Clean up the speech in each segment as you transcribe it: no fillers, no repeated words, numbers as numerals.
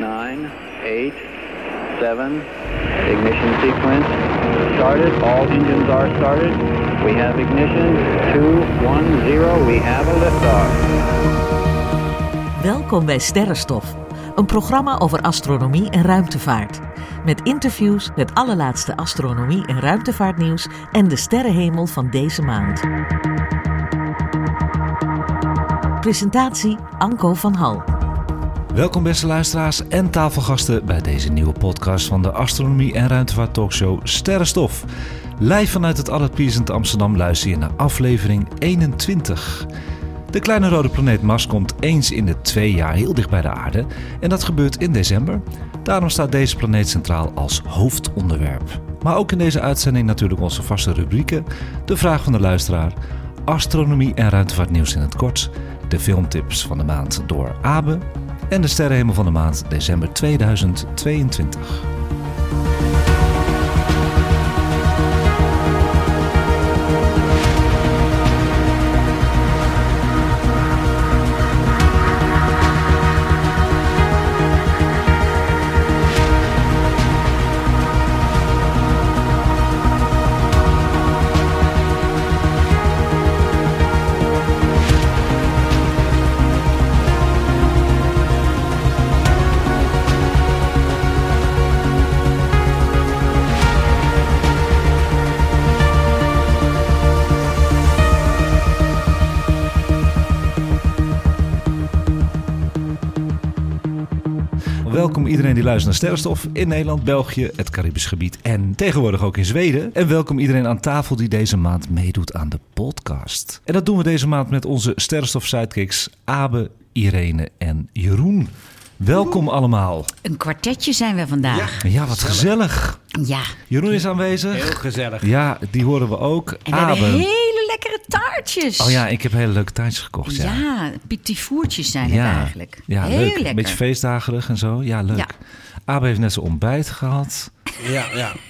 9, 8, 7, ignition sequence started, all engines are started, we have ignition, 2, 1, 0, we have a liftoff. Welkom bij SterrenStof, een programma over astronomie en ruimtevaart. Met interviews met allerlaatste astronomie- en ruimtevaartnieuws en de sterrenhemel van deze maand. Presentatie Anco van Hal. Welkom beste luisteraars en tafelgasten bij deze nieuwe podcast van de astronomie- en ruimtevaart talkshow SterrenStof. Live vanuit het Allard Pierson Amsterdam luister je naar aflevering 21. De kleine rode planeet Mars komt eens in de 2 jaar heel dicht bij de aarde en dat gebeurt in december. Daarom staat deze planeet centraal als hoofdonderwerp. Maar ook in deze uitzending natuurlijk onze vaste rubrieken, de vraag van de luisteraar, astronomie en ruimtevaartnieuws in het kort, de filmtips van de maand door Abe en de sterrenhemel van de maand december 2022. Welkom iedereen die luistert naar SterrenStof in Nederland, België, het Caribisch gebied en tegenwoordig ook in Zweden. En welkom iedereen aan tafel die deze maand meedoet aan de podcast. En dat doen we deze maand met onze SterrenStof sidekicks Abe, Irene en Jeroen. Welkom allemaal. Een kwartetje zijn we vandaag. Ja, wat gezellig. Ja. Jeroen is aanwezig. Heel gezellig. Ja, die horen we ook. En we hebben hele lekkere taartjes. Oh ja, ik heb hele leuke taartjes gekocht. Ja, petitvoertjes zijn het eigenlijk. Ja, heel leuk. Lekker. Beetje feestdagerig en zo. Ja, leuk. Ja. Abe heeft net zijn ontbijt gehad.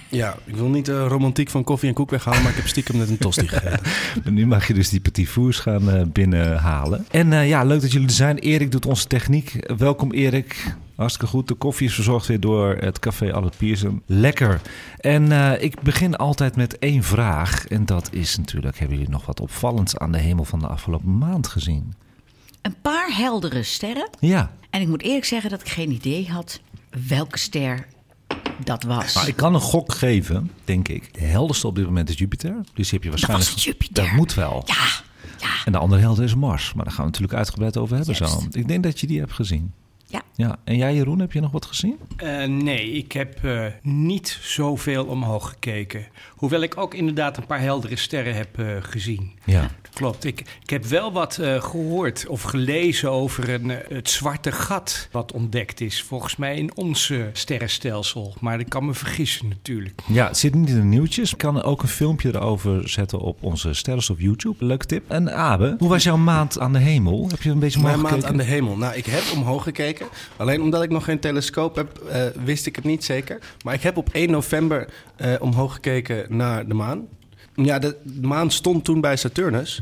Ja. Ik wil niet romantiek van koffie en koek weghalen, maar ik heb stiekem net een tosti gegeten. Nu mag je dus die petit fours gaan binnenhalen. En leuk dat jullie er zijn. Erik doet onze techniek. Welkom Erik. Hartstikke goed. De koffie is verzorgd weer door het café Allard Pierson. Lekker. En ik begin altijd met 1 vraag. En dat is natuurlijk, hebben jullie nog wat opvallends aan de hemel van de afgelopen maand gezien? Een paar heldere sterren. Ja. En ik moet eerlijk zeggen dat ik geen idee had welke ster dat was. Nou, ik kan een gok geven, denk ik. De helderste op dit moment is Jupiter. Dus heb je waarschijnlijk. Dat was Jupiter. Dat moet wel. Ja. En de andere helder is Mars. Maar daar gaan we natuurlijk uitgebreid over hebben zo. Ik denk dat je die hebt gezien. Ja. En jij, Jeroen, heb je nog wat gezien? Nee, ik heb niet zoveel omhoog gekeken. Hoewel ik ook inderdaad een paar heldere sterren heb gezien. Ja. Klopt. Ik heb wel wat gehoord of gelezen over het zwarte gat wat ontdekt is. Volgens mij in ons sterrenstelsel. Maar ik kan me vergissen natuurlijk. Ja, het zit niet in de nieuwtjes. Ik kan ook een filmpje erover zetten op onze SterrenStof op YouTube. Leuk tip. En Abe, hoe was jouw maand aan de hemel? Heb je een beetje omhoog gekeken? Mijn maand aan de hemel? Nou, ik heb omhoog gekeken. Alleen omdat ik nog geen telescoop heb, wist ik het niet zeker. Maar ik heb op 1 november omhoog gekeken naar de maan. Ja, de maan stond toen bij Saturnus.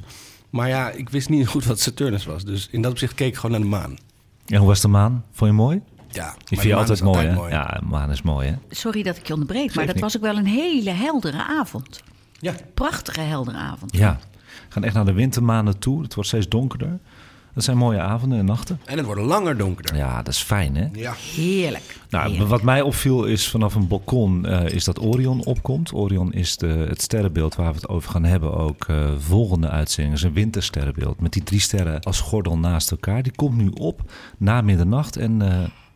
Maar ja, ik wist niet goed wat Saturnus was. Dus in dat opzicht keek ik gewoon naar de maan. En hoe was de maan? Vond je mooi? Ja, die vind je altijd mooi, hè? Ja, de maan is mooi, hè? Sorry dat ik je onderbreek, maar dat was ook wel een hele heldere avond. Ja. Prachtige heldere avond. Ja, we gaan echt naar de wintermaanden toe. Het wordt steeds donkerder. Dat zijn mooie avonden en nachten. En het wordt langer donkerder. Ja, dat is fijn, hè? Ja. Heerlijk. Nou, heerlijk. Wat mij opviel is vanaf een balkon is dat Orion opkomt. Orion is het sterrenbeeld waar we het over gaan hebben. Ook volgende uitzending is een wintersterrenbeeld. Met die 3 sterren als gordel naast elkaar. Die komt nu op na middernacht. En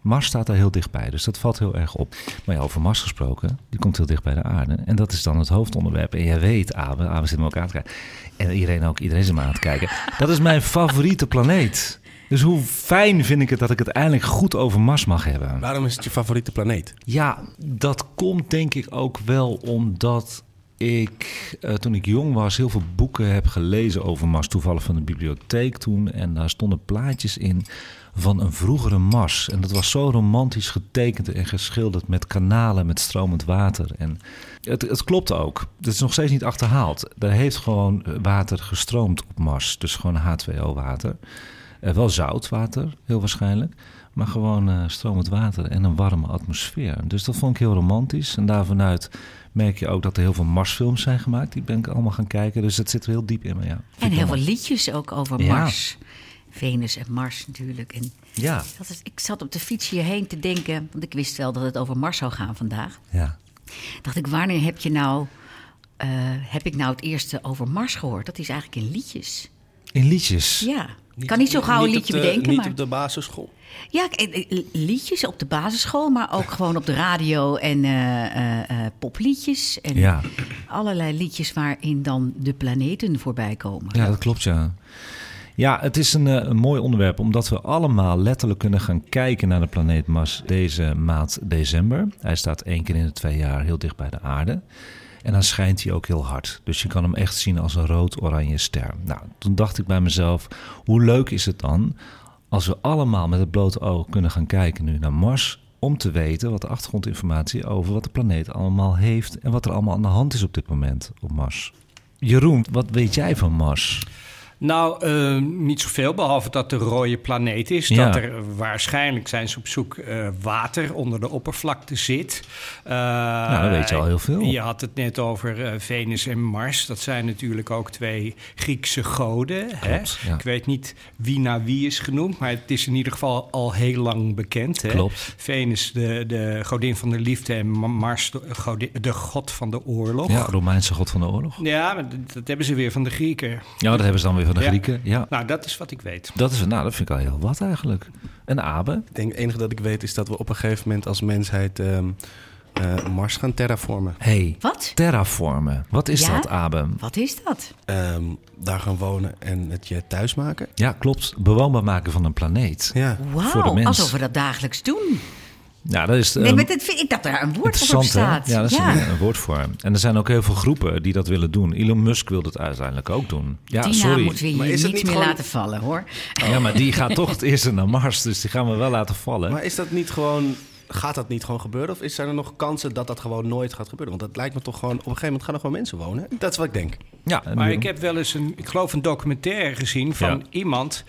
Mars staat daar heel dichtbij. Dus dat valt heel erg op. Maar ja, over Mars gesproken. Die komt heel dicht bij de aarde. En dat is dan het hoofdonderwerp. En jij weet, Abe zit me ook aan te kijken. En iedereen zit me aan het kijken. Dat is mijn favoriete planeet. Dus hoe fijn vind ik het dat ik het eindelijk goed over Mars mag hebben. Waarom is het je favoriete planeet? Ja, dat komt denk ik ook wel omdat ik, toen ik jong was, heel veel boeken heb gelezen over Mars. Toevallig van de bibliotheek toen. En daar stonden plaatjes in van een vroegere Mars. En dat was zo romantisch getekend en geschilderd met kanalen, met stromend water. En het klopt ook. Dat is nog steeds niet achterhaald. Er heeft gewoon water gestroomd op Mars. Dus gewoon H2O water. Wel zout water, heel waarschijnlijk. maar gewoon stromend water en een warme atmosfeer. Dus dat vond ik heel romantisch. En daarvanuit merk je ook dat er heel veel Marsfilms zijn gemaakt. Die ben ik allemaal gaan kijken. Dus dat zit er heel diep in me, ja. En heel veel liedjes ook over Mars. Venus en Mars natuurlijk. En ja. Ik zat op de fiets hierheen te denken, want ik wist wel dat het over Mars zou gaan vandaag. Ja. Dacht ik, wanneer heb ik nou het eerste over Mars gehoord? Dat is eigenlijk in liedjes. In liedjes? Ja. Ik kan niet zo gauw een liedje bedenken. Niet maar op de basisschool? Ja, liedjes op de basisschool, maar ook gewoon op de radio en popliedjes. En allerlei liedjes waarin dan de planeten voorbij komen. Ja, dat klopt, ja. Ja, het is een mooi onderwerp, omdat we allemaal letterlijk kunnen gaan kijken naar de planeet Mars deze maand december. Hij staat 1 keer in de 2 jaar heel dicht bij de aarde. En dan schijnt hij ook heel hard. Dus je kan hem echt zien als een rood-oranje ster. Nou, toen dacht ik bij mezelf, hoe leuk is het dan als we allemaal met het blote oog kunnen gaan kijken nu naar Mars, om te weten wat de achtergrondinformatie over wat de planeet allemaal heeft en wat er allemaal aan de hand is op dit moment op Mars. Jeroen, wat weet jij van Mars? Nou, niet zoveel, behalve dat de rode planeet is. Ja. Dat er waarschijnlijk, zijn ze op zoek, water onder de oppervlakte zit. Nou, dat weet je al heel veel. Je had het net over Venus en Mars. Dat zijn natuurlijk ook 2 Griekse goden. Klopt, hè? Ja. Ik weet niet wie naar wie is genoemd, maar het is in ieder geval al heel lang bekend. Hè? Klopt. Venus, de godin van de liefde, en Mars, de god van de oorlog. Ja, Romeinse god van de oorlog. Ja, maar dat hebben ze weer van de Grieken. Ja, dat hebben ze dan weer van de Grieken, ja. Nou, dat is wat ik weet. Dat vind ik al heel wat eigenlijk. En Abe? Ik denk het enige dat ik weet is dat we op een gegeven moment als mensheid Mars gaan terraformen. Hey, wat? Terraformen. Wat is dat, Abe? Wat is dat? Daar gaan wonen en het je thuis maken. Ja, klopt. Bewoonbaar maken van een planeet. Ja. Wauw, alsof we dat dagelijks doen. Ja, dat is maar dat vind ik dat daar een woord voor staat. Hè? Ja, daar is een woord voor. En er zijn ook heel veel groepen die dat willen doen. Elon Musk wil dat uiteindelijk ook doen. Ja, die naam moeten we hier niet meer laten vallen, hoor. Oh. Ja, maar die gaat toch het eerste naar Mars, dus die gaan we wel laten vallen. Maar is dat niet gewoon, gaat dat niet gewoon gebeuren? Of zijn er nog kansen dat dat gewoon nooit gaat gebeuren? Want dat lijkt me toch gewoon, op een gegeven moment gaan er gewoon mensen wonen. Dat is wat ik denk. Ja, maar ik heb wel eens ik geloof een documentaire gezien van iemand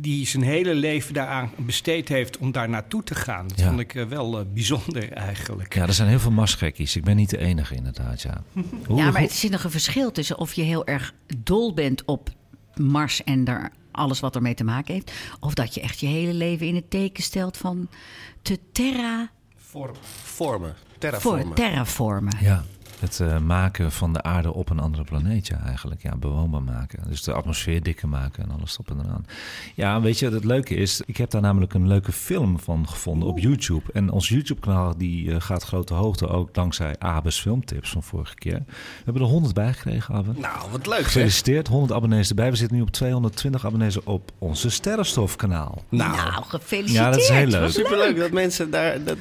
die zijn hele leven daaraan besteed heeft om daar naartoe te gaan. Dat vond ik wel bijzonder eigenlijk. Ja, er zijn heel veel Marsgekkies. Ik ben niet de enige inderdaad, ja. Maar het is nog een verschil tussen of je heel erg dol bent op Mars en daar alles wat ermee te maken heeft, of dat je echt je hele leven in het teken stelt van te terraformen. Ja. Het maken van de aarde op een andere planeetje eigenlijk. Ja, bewoonbaar maken. Dus de atmosfeer dikker maken en alles op en eraan. Ja, weet je wat het leuke is? Ik heb daar namelijk een leuke film van gevonden op YouTube. En ons YouTube-kanaal die gaat grote hoogte ook dankzij Abe's filmtips van vorige keer. We hebben er 100 bij gekregen, Abe. Nou, wat leuk. Gefeliciteerd, 100 abonnees erbij. We zitten nu op 220 abonnees op onze SterrenStof-kanaal. Nou, gefeliciteerd. Ja, dat is heel leuk. Superleuk dat mensen daar... dat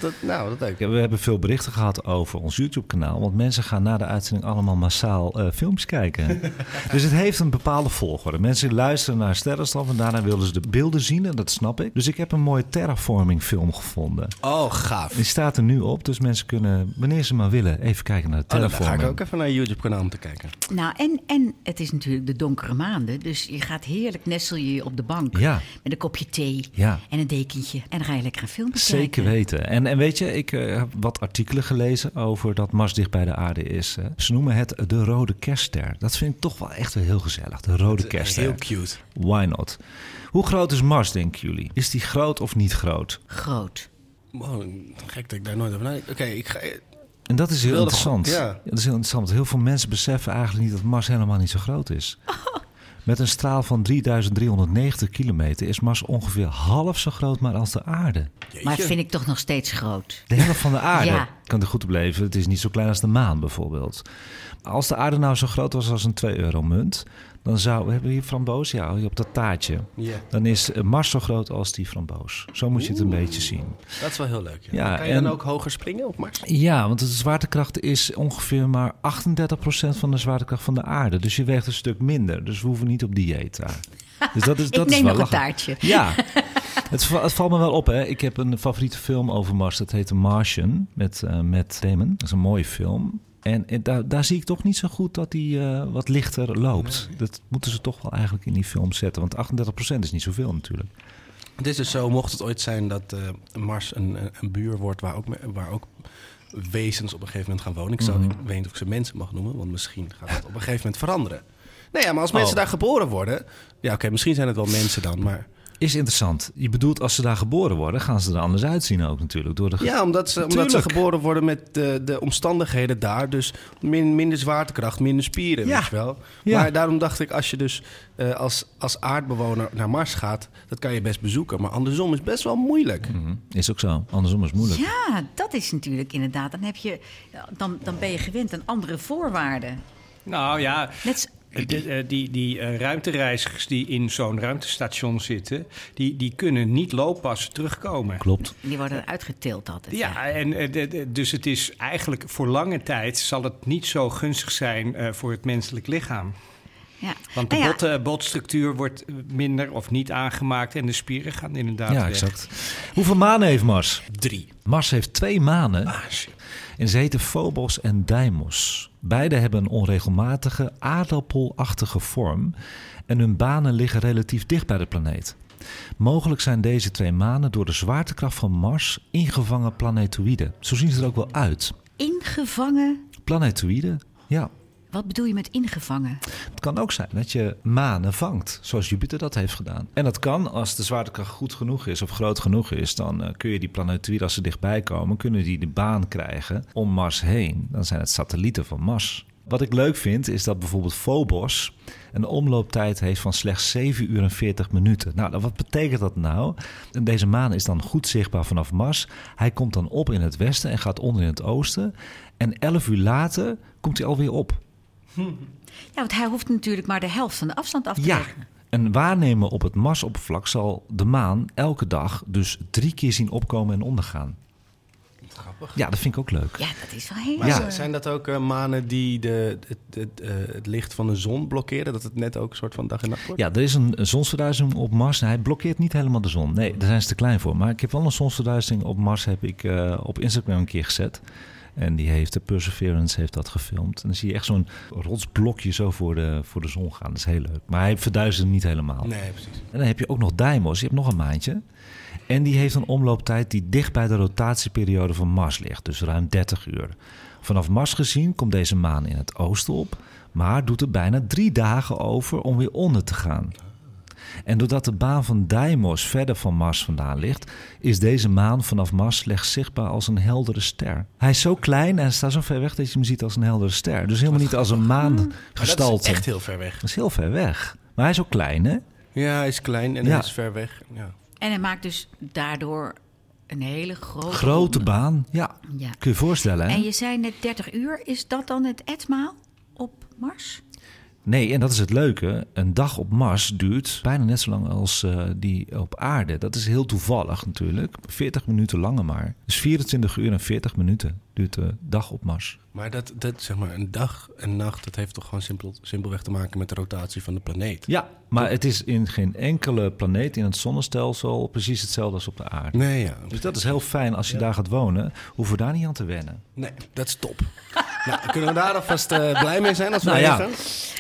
leuk. Ja, we hebben veel berichten gehad over ons YouTube-kanaal. Want mensen gaan na de uitzending allemaal massaal films kijken. Dus het heeft een bepaalde volgorde. Mensen luisteren naar SterrenStof en daarna wilden ze de beelden zien en dat snap ik. Dus ik heb een mooie terraforming film gevonden. Oh, gaaf. Die staat er nu op, dus mensen kunnen, wanneer ze maar willen, even kijken naar de terraforming. Dan ga ik ook even naar YouTube-kanaal om te kijken. Nou, en het is natuurlijk de donkere maanden, dus je gaat heerlijk nestel je op de bank met een kopje thee en een dekentje. En dan ga je lekker een film kijken. Zeker weten. En weet je, ik heb wat artikelen gelezen over dat Mars dicht bij de aarde is. Ze noemen het de rode kerstster. Dat vind ik toch wel echt heel gezellig. De rode kerstster. Heel cute. Why not? Hoe groot is Mars, denken jullie? Is die groot of niet groot? Groot. Wow, gek dat ik daar nooit over nadenk. Oké, ik ga... En dat is heel interessant. Ja. Dat is heel interessant. Heel veel mensen beseffen eigenlijk niet dat Mars helemaal niet zo groot is. Oh. Met een straal van 3.390 kilometer is Mars ongeveer half zo groot maar als de aarde. Jeetje. Maar vind ik toch nog steeds groot. De helft van de aarde. Ja. Kan er goed op leven. Het is niet zo klein als de maan bijvoorbeeld. Als de aarde nou zo groot was als een €2 munt... dan we hebben hier framboos, op dat taartje. Yeah. Dan is Mars zo groot als die framboos. Zo moet je het een beetje zien. Dat is wel heel leuk. Ja. Kan je dan ook hoger springen op Mars? Ja, want de zwaartekracht is ongeveer maar 38% van de zwaartekracht van de aarde. Dus je weegt een stuk minder. Dus we hoeven niet op dieet daar. Dus dat is wel nog lachen. Een taartje. Ja. Het valt me wel op, hè. Ik heb een favoriete film over Mars. Dat heet The Martian met Damon. Dat is een mooie film. En daar zie ik toch niet zo goed dat die wat lichter loopt. Nee. Dat moeten ze toch wel eigenlijk in die film zetten. Want 38% is niet zoveel natuurlijk. Het is dus zo, mocht het ooit zijn dat Mars een buur wordt waar ook wezens op een gegeven moment gaan wonen. Ik weet niet of ik ze mensen mag noemen, want misschien gaat het op een gegeven moment veranderen. Nee, ja, maar als mensen daar geboren worden... Ja, oké, misschien zijn het wel mensen dan, maar... Is interessant. Je bedoelt, als ze daar geboren worden... gaan ze er anders uitzien ook natuurlijk. Omdat ze geboren worden met de omstandigheden daar. Dus minder zwaartekracht, minder spieren, weet je wel. Ja. Maar daarom dacht ik, als je dus als aardbewoner naar Mars gaat... dat kan je best bezoeken. Maar andersom is best wel moeilijk. Mm-hmm. Is ook zo. Andersom is moeilijk. Ja, dat is natuurlijk inderdaad. Dan ben je gewend aan andere voorwaarden. Nou ja... Die ruimtereizigers die in zo'n ruimtestation zitten... die kunnen niet looppas terugkomen. Klopt. Die worden uitgetild altijd. Ja, dus het is eigenlijk voor lange tijd... zal het niet zo gunstig zijn voor het menselijk lichaam. Ja. Want de botstructuur wordt minder of niet aangemaakt... en de spieren gaan inderdaad weg. Ja, exact. Hoeveel manen heeft Mars? 3. Mars heeft 2 manen. En ze heten Phobos en Deimos. Beide hebben een onregelmatige, aardappelachtige vorm... en hun banen liggen relatief dicht bij de planeet. Mogelijk zijn deze 2 manen door de zwaartekracht van Mars... ingevangen planetoïden. Zo zien ze er ook wel uit. Ingevangen? Planetoïden, ja. Wat bedoel je met ingevangen? Het kan ook zijn dat je manen vangt, zoals Jupiter dat heeft gedaan. En dat kan, als de zwaartekracht goed genoeg is of groot genoeg is... dan kun je die planetoïden, als ze dichtbij komen... kunnen die de baan krijgen om Mars heen. Dan zijn het satellieten van Mars. Wat ik leuk vind, is dat bijvoorbeeld Phobos... een omlooptijd heeft van slechts 7 uur en 40 minuten. Nou, wat betekent dat nou? Deze maan is dan goed zichtbaar vanaf Mars. Hij komt dan op in het westen en gaat onder in het oosten. En 11 uur later komt hij alweer op. Ja, want hij hoeft natuurlijk maar de helft van de afstand af te leggen. Een waarnemer op het Marsoppervlak zal de maan elke dag dus 3 keer zien opkomen en ondergaan. Grappig. Ja, dat vind ik ook leuk. Ja, dat is wel heel leuk. Maar zijn dat ook manen die het licht van de zon blokkeren? Dat het net ook een soort van dag en nacht wordt? Ja, er is een zonsverduistering op Mars. Hij blokkeert niet helemaal de zon. Nee, daar zijn ze te klein voor. Maar ik heb wel een zonsverduistering op Mars op Instagram een keer gezet. En die heeft de Perseverance dat gefilmd. En dan zie je echt zo'n rotsblokje zo voor de zon gaan. Dat is heel leuk. Maar hij verduistert hem niet helemaal. Nee, precies. En dan heb je ook nog Deimos. Je hebt nog een maantje. En die heeft een omlooptijd die dicht bij de rotatieperiode van Mars ligt. Dus ruim 30 uur. Vanaf Mars gezien komt deze maan in het oosten op. Maar doet er bijna 3 dagen over om weer onder te gaan. En doordat de baan van Deimos verder van Mars vandaan ligt... is deze maan vanaf Mars slechts zichtbaar als een heldere ster. Hij is zo klein en staat zo ver weg dat je hem ziet als een heldere ster. Dus helemaal niet als een maangestalte. Dat is echt heel ver weg. Dat is heel ver weg. Maar hij is ook klein, hè? Ja, hij is klein en hij is ver weg. Ja. En hij maakt dus daardoor een hele grote baan, ja. Kun je voorstellen, hè? En je zei net 30 uur. Is dat dan het etmaal op Mars? Nee, en dat is het leuke. Een dag op Mars duurt bijna net zo lang als die op aarde. Dat is heel toevallig natuurlijk. 40 minuten langer maar. Dus 24 uur en 40 minuten duurt de dag op Mars. Maar dat zeg maar een dag en nacht... dat heeft toch gewoon simpelweg te maken met de rotatie van de planeet? Ja, maar het is in geen enkele planeet in het zonnestelsel... precies hetzelfde als op de aarde. Nee, ja. Dus dat is heel fijn als je daar gaat wonen. Hoeven we daar niet aan te wennen. Nee, dat is top. Nou, kunnen we daar alvast blij mee zijn als we gaan?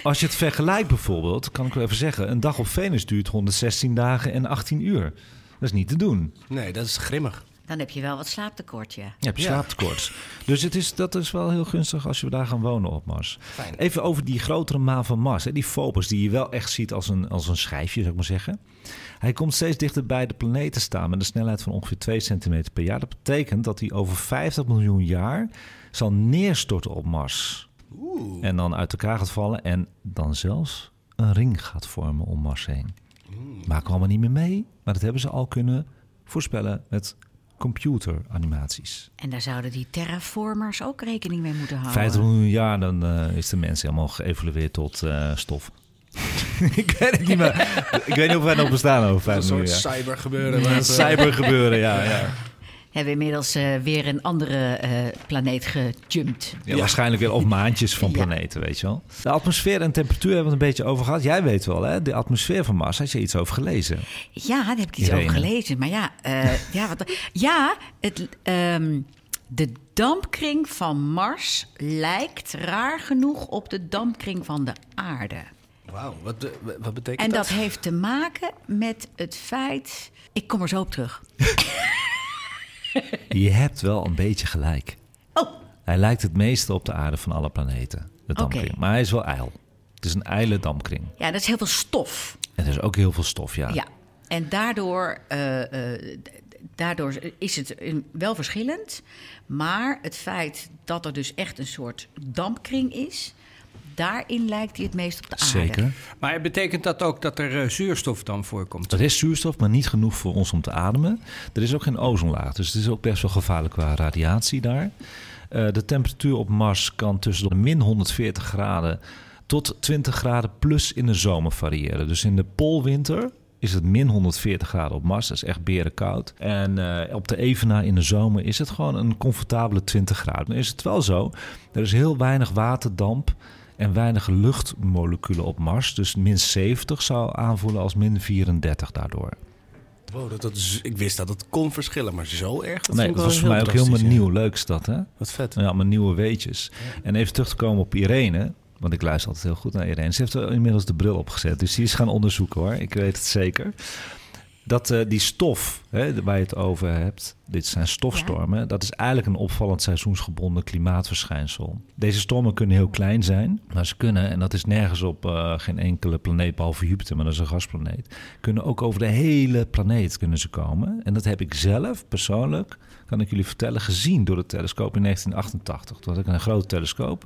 Als je het vergelijkt bijvoorbeeld, kan ik wel even zeggen... een dag op Venus duurt 116 dagen en 18 uur. Dat is niet te doen. Nee, dat is grimmig. Dan heb je wel wat slaaptekort, ja. Je hebt slaaptekort. Dus dat is wel heel gunstig als we daar gaan wonen op Mars. Fijn. Even over die grotere maan van Mars. Hè, die Phobos, die je wel echt ziet als een schijfje, zou ik maar zeggen. Hij komt steeds dichter bij de planeet te staan... met een snelheid van ongeveer 2 centimeter per jaar. Dat betekent dat hij over 50 miljoen jaar zal neerstorten op Mars. Oeh. En dan uit elkaar gaat vallen en dan zelfs een ring gaat vormen om Mars heen. Maken we allemaal niet meer mee, maar dat hebben ze al kunnen voorspellen met... computeranimaties. En daar zouden die terraformers ook rekening mee moeten houden. 50 miljoen jaar, dan is de mens helemaal geëvolueerd tot stof. Ik weet het niet meer. Ik weet niet of wij nog bestaan over 50 miljoen jaar. Een soort cybergebeuren. Ja, cybergebeuren, ja. Hebben we inmiddels weer een andere planeet gejumpt. Ja, waarschijnlijk weer op maandjes van planeten, weet je wel. De atmosfeer en temperatuur hebben we het een beetje over gehad. Jij weet wel, hè? De atmosfeer van Mars, had je iets over gelezen? Ja, daar heb ik iets over gelezen. Maar de dampkring van Mars lijkt raar genoeg op de dampkring van de aarde. Wauw, wat betekent dat? En dat heeft te maken met het feit... Ik kom er zo op terug. Je hebt wel een beetje gelijk. Oh. Hij lijkt het meeste op de aarde van alle planeten, de damkring. Okay. Maar hij is wel ijl. Het is een ijle damkring. Ja, dat is heel veel stof. En er is ook heel veel stof, ja. Ja, en daardoor... Daardoor is het wel verschillend, maar het feit dat er dus echt een soort dampkring is, daarin lijkt hij het meest op de aarde. Zeker. Maar betekent dat ook dat er zuurstof dan voorkomt? Er is zuurstof, maar niet genoeg voor ons om te ademen. Er is ook geen ozonlaag, dus het is ook best wel gevaarlijk qua radiatie daar. De temperatuur op Mars kan tussen de min 140 graden tot 20 graden plus in de zomer variëren. Dus in de poolwinter... is het min 140 graden op Mars. Dat is echt berenkoud. En op de evenaar in de zomer is het gewoon een comfortabele 20 graden. Dan is het wel zo. Er is heel weinig waterdamp en weinig luchtmoleculen op Mars. Dus min 70 zou aanvoelen als min 34 daardoor. Wow, ik wist dat het kon verschillen, maar zo erg? Dat was voor mij ook helemaal nieuw. Leuk is dat, hè? Wat vet. Ja, mijn nieuwe weetjes. Ja. En even terug te komen op Irene... Want ik luister altijd heel goed naar Irene. Ze heeft er inmiddels de bril opgezet. Dus die is gaan onderzoeken, hoor. Ik weet het zeker. Dat die stof, hè, waar je het over hebt... dit zijn stofstormen... Ja. Dat is eigenlijk een opvallend seizoensgebonden klimaatverschijnsel. Deze stormen kunnen heel klein zijn... maar ze kunnen, en dat is nergens op geen enkele planeet... behalve Jupiter, maar dat is een gasplaneet... kunnen ook over de hele planeet kunnen ze komen. En dat heb ik zelf, persoonlijk... kan ik jullie vertellen, gezien door het telescoop in 1988. Toen had ik een groot telescoop...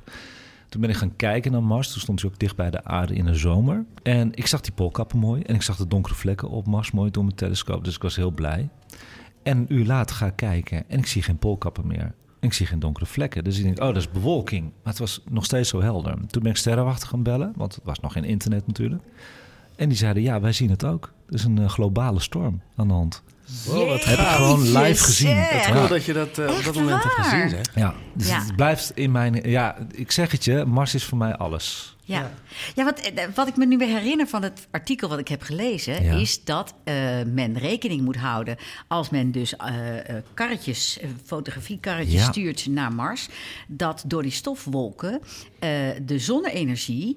Toen ben ik gaan kijken naar Mars. Toen stond hij ook dicht bij de aarde in de zomer. En ik zag die poolkappen mooi. En ik zag de donkere vlekken op Mars mooi door mijn telescoop. Dus ik was heel blij. En een uur later ga ik kijken. En ik zie geen poolkappen meer. En ik zie geen donkere vlekken. Dus ik denk, oh, dat is bewolking. Maar het was nog steeds zo helder. Toen ben ik sterrenwachter gaan bellen. Want het was nog geen internet natuurlijk. En die zeiden, ja, wij zien het ook. Er is een globale storm aan de hand. Wow, dat heb ik gewoon live gezien. Het cool dat je dat op dat moment hebt gezien. Zeg. Ja, dus ja. Het blijft in mijn... Ja, ik zeg het je, Mars is voor mij alles. Ja, ja wat ik me nu weer herinner van het artikel wat ik heb gelezen... Ja. Is dat men rekening moet houden als men dus karretjes, fotografiekarretjes stuurt naar Mars... dat door die stofwolken de zonne-energie...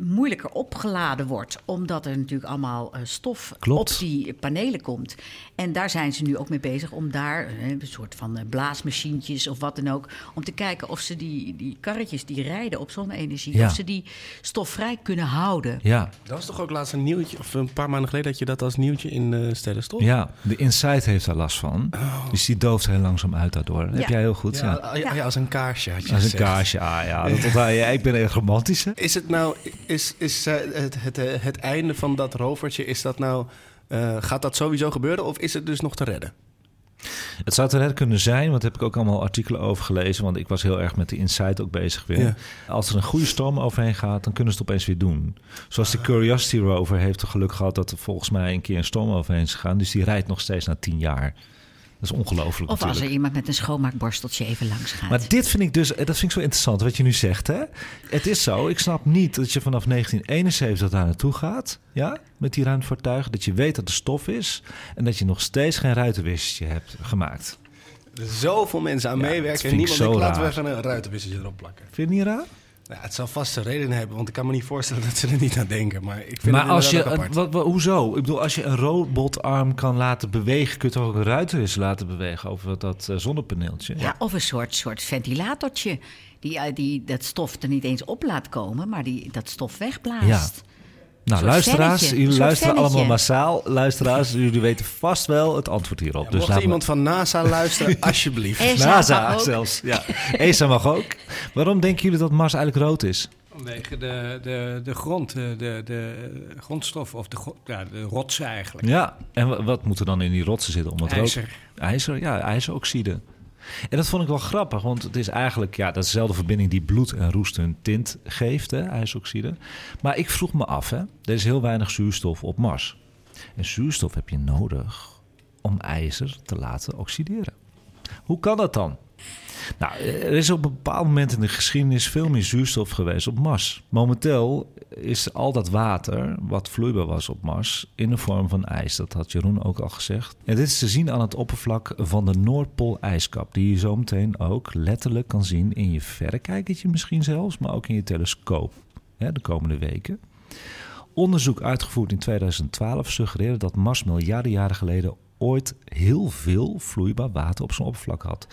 moeilijker opgeladen wordt. Omdat er natuurlijk allemaal stof op die panelen komt. En daar zijn ze nu ook mee bezig om daar een soort van blaasmachientjes of wat dan ook... om te kijken of ze die karretjes die rijden op zonne-energie... Ja. Of ze die stofvrij kunnen houden. Ja. Dat was toch ook laatst een nieuwtje, of een paar maanden geleden... dat je dat als nieuwtje in SterrenStof? Ja, de Insight heeft daar last van. Oh. Dus die dooft heel langzaam uit daardoor. Ja. Heb jij heel goed. Ja. Ja. Ja, als een kaarsje had je gezegd. Als een kaarsje, ja. Dat onthoud je. Ik ben echt romantisch. Hè? Is het nou... Is het einde van dat rovertje, is dat nou, gaat dat sowieso gebeuren of is het dus nog te redden? Het zou te redden kunnen zijn, want daar heb ik ook allemaal artikelen over gelezen... want ik was heel erg met de Insight ook bezig weer. Ja. Als er een goede storm overheen gaat, dan kunnen ze het opeens weer doen. Zoals de Curiosity rover heeft het geluk gehad dat er volgens mij een keer een storm overheen is gegaan... dus die rijdt nog steeds na 10 jaar. Dat is ongelooflijk. Of natuurlijk. Als er iemand met een schoonmaakborsteltje even langs gaat. Maar dit vind ik dus, dat vind ik zo interessant wat je nu zegt. Hè? Het is zo, ik snap niet dat je vanaf 1971 daar naartoe gaat. Ja, met die ruimtevaartuigen. Dat je weet dat er stof is. En dat je nog steeds geen ruitenwissertje hebt gemaakt. Er zoveel mensen aan meewerken. En niemand denkt, laten we gaan een ruitenwissertje erop plakken. Vind je het niet raar? Nou, het zal vast een reden hebben, want ik kan me niet voorstellen dat ze er niet aan denken. Maar ik vind het als je apart. Hoezo? Ik bedoel, als je een robotarm kan laten bewegen... kun je toch ook een ruitenwissel laten bewegen over dat zonnepaneeltje? Ja, of een soort ventilatortje die dat stof er niet eens op laat komen... maar die dat stof wegblaast. Ja. Nou, luisteraars, jullie luisteren allemaal massaal. Luisteraars, jullie weten vast wel het antwoord hierop. Ja, dus mocht iemand van NASA luisteren, alsjeblieft. NASA zelfs, ja. ESA mag ook. Waarom denken jullie dat Mars eigenlijk rood is? Vanwege de grond, de grondstof of de rotsen eigenlijk. Ja, en wat moet er dan in die rotsen zitten? Om het ijzer. IJzer, ja, ijzeroxide. En dat vond ik wel grappig, want het is eigenlijk... dat is dezelfde verbinding die bloed en roest hun tint geeft, hè, ijsoxide. Maar ik vroeg me af, hè, er is heel weinig zuurstof op Mars. En zuurstof heb je nodig om ijzer te laten oxideren. Hoe kan dat dan? Nou, er is op een bepaald moment in de geschiedenis veel meer zuurstof geweest op Mars. Momenteel is al dat water, wat vloeibaar was op Mars, in de vorm van ijs. Dat had Jeroen ook al gezegd. En dit is te zien aan het oppervlak van de Noordpoolijskap, die je zo meteen ook letterlijk kan zien in je verrekijkertje misschien zelfs, maar ook in je telescoop de komende weken. Onderzoek uitgevoerd in 2012 suggereerde dat Mars miljarden jaren geleden ooit heel veel vloeibaar water op zijn oppervlak had.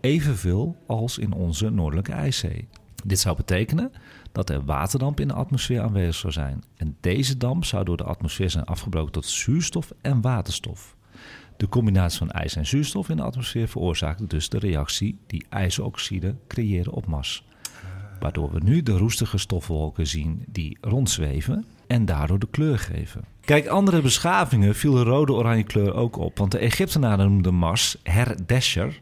Evenveel als in onze noordelijke ijszee. Dit zou betekenen dat er waterdamp in de atmosfeer aanwezig zou zijn. En deze damp zou door de atmosfeer zijn afgebroken tot zuurstof en waterstof. De combinatie van ijs en zuurstof in de atmosfeer veroorzaakte dus de reactie die ijsoxide creëren op Mars. Waardoor we nu de roestige stofwolken zien die rondzweven en daardoor de kleur geven. Kijk, andere beschavingen viel de rode-oranje kleur ook op. Want de Egyptenaren noemden Mars Herdesher,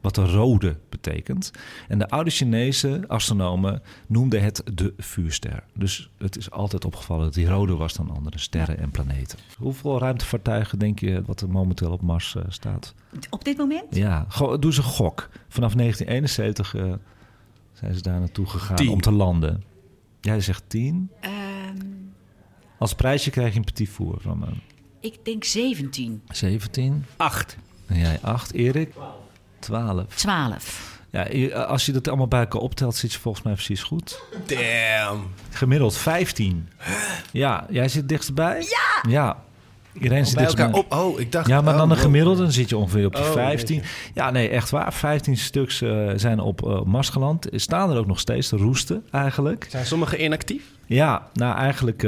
wat de rode betekent. En de oude Chinese astronomen noemden het de vuurster. Dus het is altijd opgevallen dat die rode was dan andere sterren en planeten. Hoeveel ruimtevaartuigen denk je wat er momenteel op Mars staat? Op dit moment? Ja, doe eens een gok. Vanaf 1971 zijn ze daar naartoe gegaan 10. Om te landen. Jij zegt 10. Als prijsje krijg je een petit four van me. Ik denk 17. 17? 8. En jij 8, Erik? 12. Ja, als je dat allemaal bij elkaar optelt, zit je volgens mij precies goed. Damn. Gemiddeld 15. Ja, jij zit dichterbij? Ja! Ja. Irene zit dichterbij. Ik dacht... Ja, maar dan een gemiddelde, dan zit je ongeveer op je 15. Nee. Ja, nee, echt waar. 15 stuks zijn op Mars geland. Staan er ook nog steeds, de roesten eigenlijk. Zijn sommige inactief? Ja, nou eigenlijk...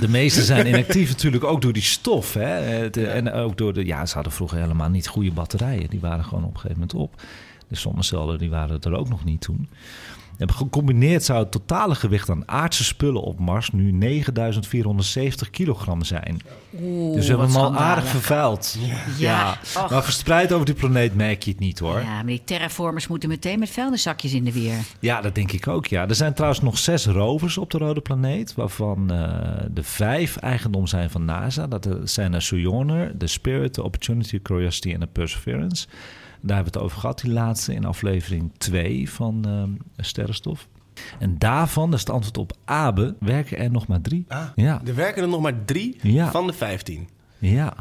De meeste zijn inactief natuurlijk, ook door die stof. Hè? En ook door de... Ja, ze hadden vroeger helemaal niet goede batterijen. Die waren gewoon op een gegeven moment op. Dus sommige cellen die waren er ook nog niet toen. En gecombineerd zou het totale gewicht aan aardse spullen op Mars nu 9470 kilogram zijn. Oeh, dus we hebben hem al aardig vervuild. Ja. Maar verspreid over die planeet merk je het niet hoor. Ja, maar die terraformers moeten meteen met vuilniszakjes in de weer. Ja, dat denk ik ook. Ja. Er zijn trouwens nog 6 rovers op de rode planeet, waarvan de 5 eigendom zijn van NASA. Dat zijn de Sojourner, de Spirit, de Opportunity, Curiosity en de Perseverance. Daar hebben we het over gehad, die laatste in aflevering 2 van SterrenStof. En daarvan, dat is het antwoord op Abe, werken er nog maar 3. Ah, ja. Er werken er nog maar 3 van de 15? Ja.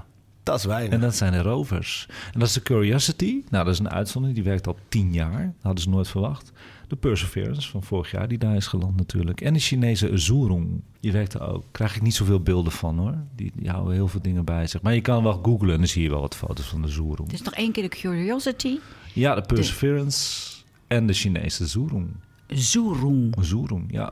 Dat is weinig. En dat zijn de rovers. En dat is de Curiosity. Nou, dat is een uitzondering, die werkt al 10 jaar. Dat hadden ze nooit verwacht. De Perseverance van vorig jaar, die daar is geland natuurlijk. En de Chinese Zhurong, die werkt er ook. Krijg ik niet zoveel beelden van hoor. Die houden heel veel dingen bij zich. Maar je kan wel googlen en dan zie je wel wat foto's van de Zhurong. Dus nog 1 keer de Curiosity. Ja, de Perseverance en de Chinese Zhurong. Zhurong, ja.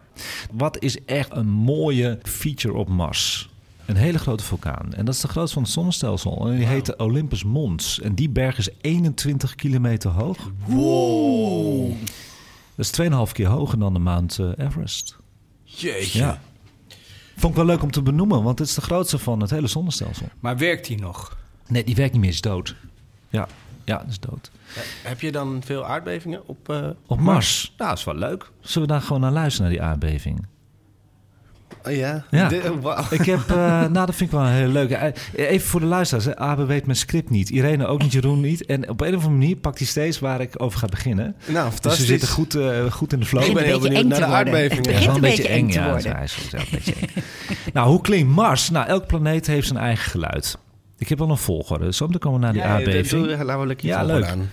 Wat is echt een mooie feature op Mars? Een hele grote vulkaan. En dat is de grootste van het zonnestelsel. En die heet de Olympus Mons. En die berg is 21 kilometer hoog. Wow! Dat is 2,5 keer hoger dan de Mount Everest. Jeetje. Ja. Vond ik wel leuk om te benoemen, want het is de grootste van het hele zonnestelsel. Maar werkt die nog? Nee, die werkt niet meer. Is dood. Ja, is dood. Ja, heb je dan veel aardbevingen op Mars? Nou, is wel leuk. Zullen we daar gewoon naar luisteren, naar die aardbeving? Oh ja. Wow. Ik heb, dat vind ik wel een hele leuke. Even voor de luisteraars, Abe weet mijn script niet. Irene ook niet, Jeroen niet. En op een of andere manier pakt hij steeds waar ik over ga beginnen. Nou, fantastisch. Dus we zitten goed in de flow. Ik ben heel benieuwd naar de aardbeving. Het begint een beetje eng te worden. Nou, hoe klinkt Mars? Nou, elk planeet heeft zijn eigen geluid. Ik heb al een volgorde. Dus dan komen we naar die aardbeving. Leuk. Aan.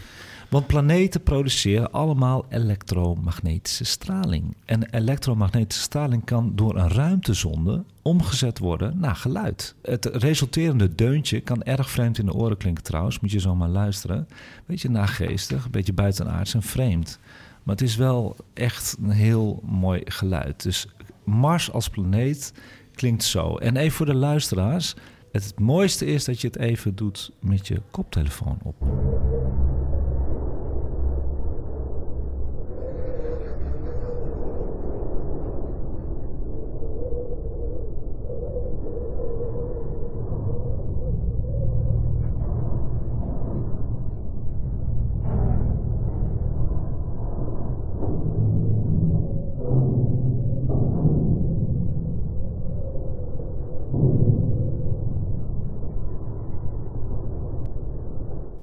Want planeten produceren allemaal elektromagnetische straling. En elektromagnetische straling kan door een ruimtezonde omgezet worden naar geluid. Het resulterende deuntje kan erg vreemd in de oren klinken trouwens. Moet je zo maar luisteren. Beetje nageestig, een beetje buitenaards en vreemd. Maar het is wel echt een heel mooi geluid. Dus Mars als planeet klinkt zo. En even voor de luisteraars. Het mooiste is dat je het even doet met je koptelefoon op.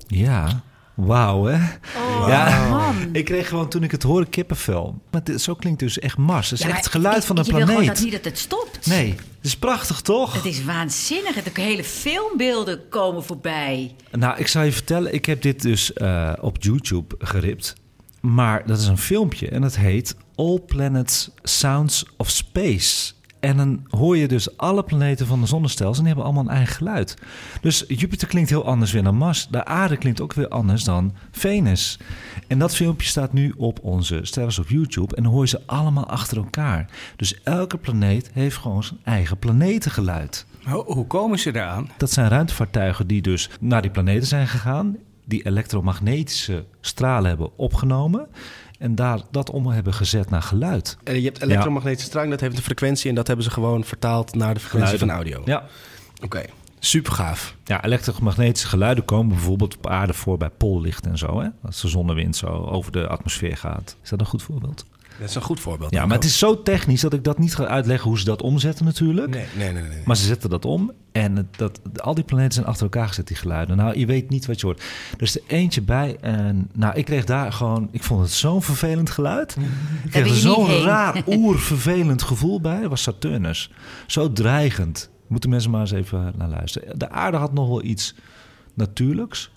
Ja, wauw hè? Oh, ja, man. Ik kreeg gewoon toen ik het hoorde kippenvel. Maar zo klinkt dus echt Mars. Het is echt het geluid van een planeet. Je wil gewoon dat niet dat het stopt. Nee, het is prachtig toch? Het is waanzinnig. Er hele filmbeelden komen voorbij. Nou, ik zou je vertellen. Ik heb dit dus op YouTube geript. Maar dat is een filmpje en dat heet All Planets Sounds of Space. En dan hoor je dus alle planeten van de zonnestelsel en die hebben allemaal een eigen geluid. Dus Jupiter klinkt heel anders weer dan Mars. De aarde klinkt ook weer anders dan Venus. En dat filmpje staat nu op onze SterrenStof op YouTube en dan hoor je ze allemaal achter elkaar. Dus elke planeet heeft gewoon zijn eigen planetengeluid. Hoe komen ze eraan? Dat zijn ruimtevaartuigen die dus naar die planeten zijn gegaan, die elektromagnetische stralen hebben opgenomen en daar dat om hebben gezet naar geluid. En je hebt elektromagnetische straling, dat heeft een frequentie en dat hebben ze gewoon vertaald naar de frequentie van audio. Ja. Oké. Super gaaf. Ja, elektromagnetische geluiden komen bijvoorbeeld op aarde voor bij pollicht en zo. Hè? Als de zonnewind zo over de atmosfeer gaat. Is dat een goed voorbeeld? Dat is een goed voorbeeld. Ja, maar het is zo technisch dat ik dat niet ga uitleggen hoe ze dat omzetten natuurlijk. Nee. Maar ze zetten dat om en al die planeten zijn achter elkaar gezet, die geluiden. Nou, je weet niet wat je hoort. Er is er eentje bij en nou, ik kreeg daar gewoon... Ik vond het zo'n vervelend geluid. Ik kreeg er zo'n raar, oervervelend gevoel bij. Dat was Saturnus. Zo dreigend. Moeten mensen maar eens even naar luisteren. De aarde had nog wel iets natuurlijks.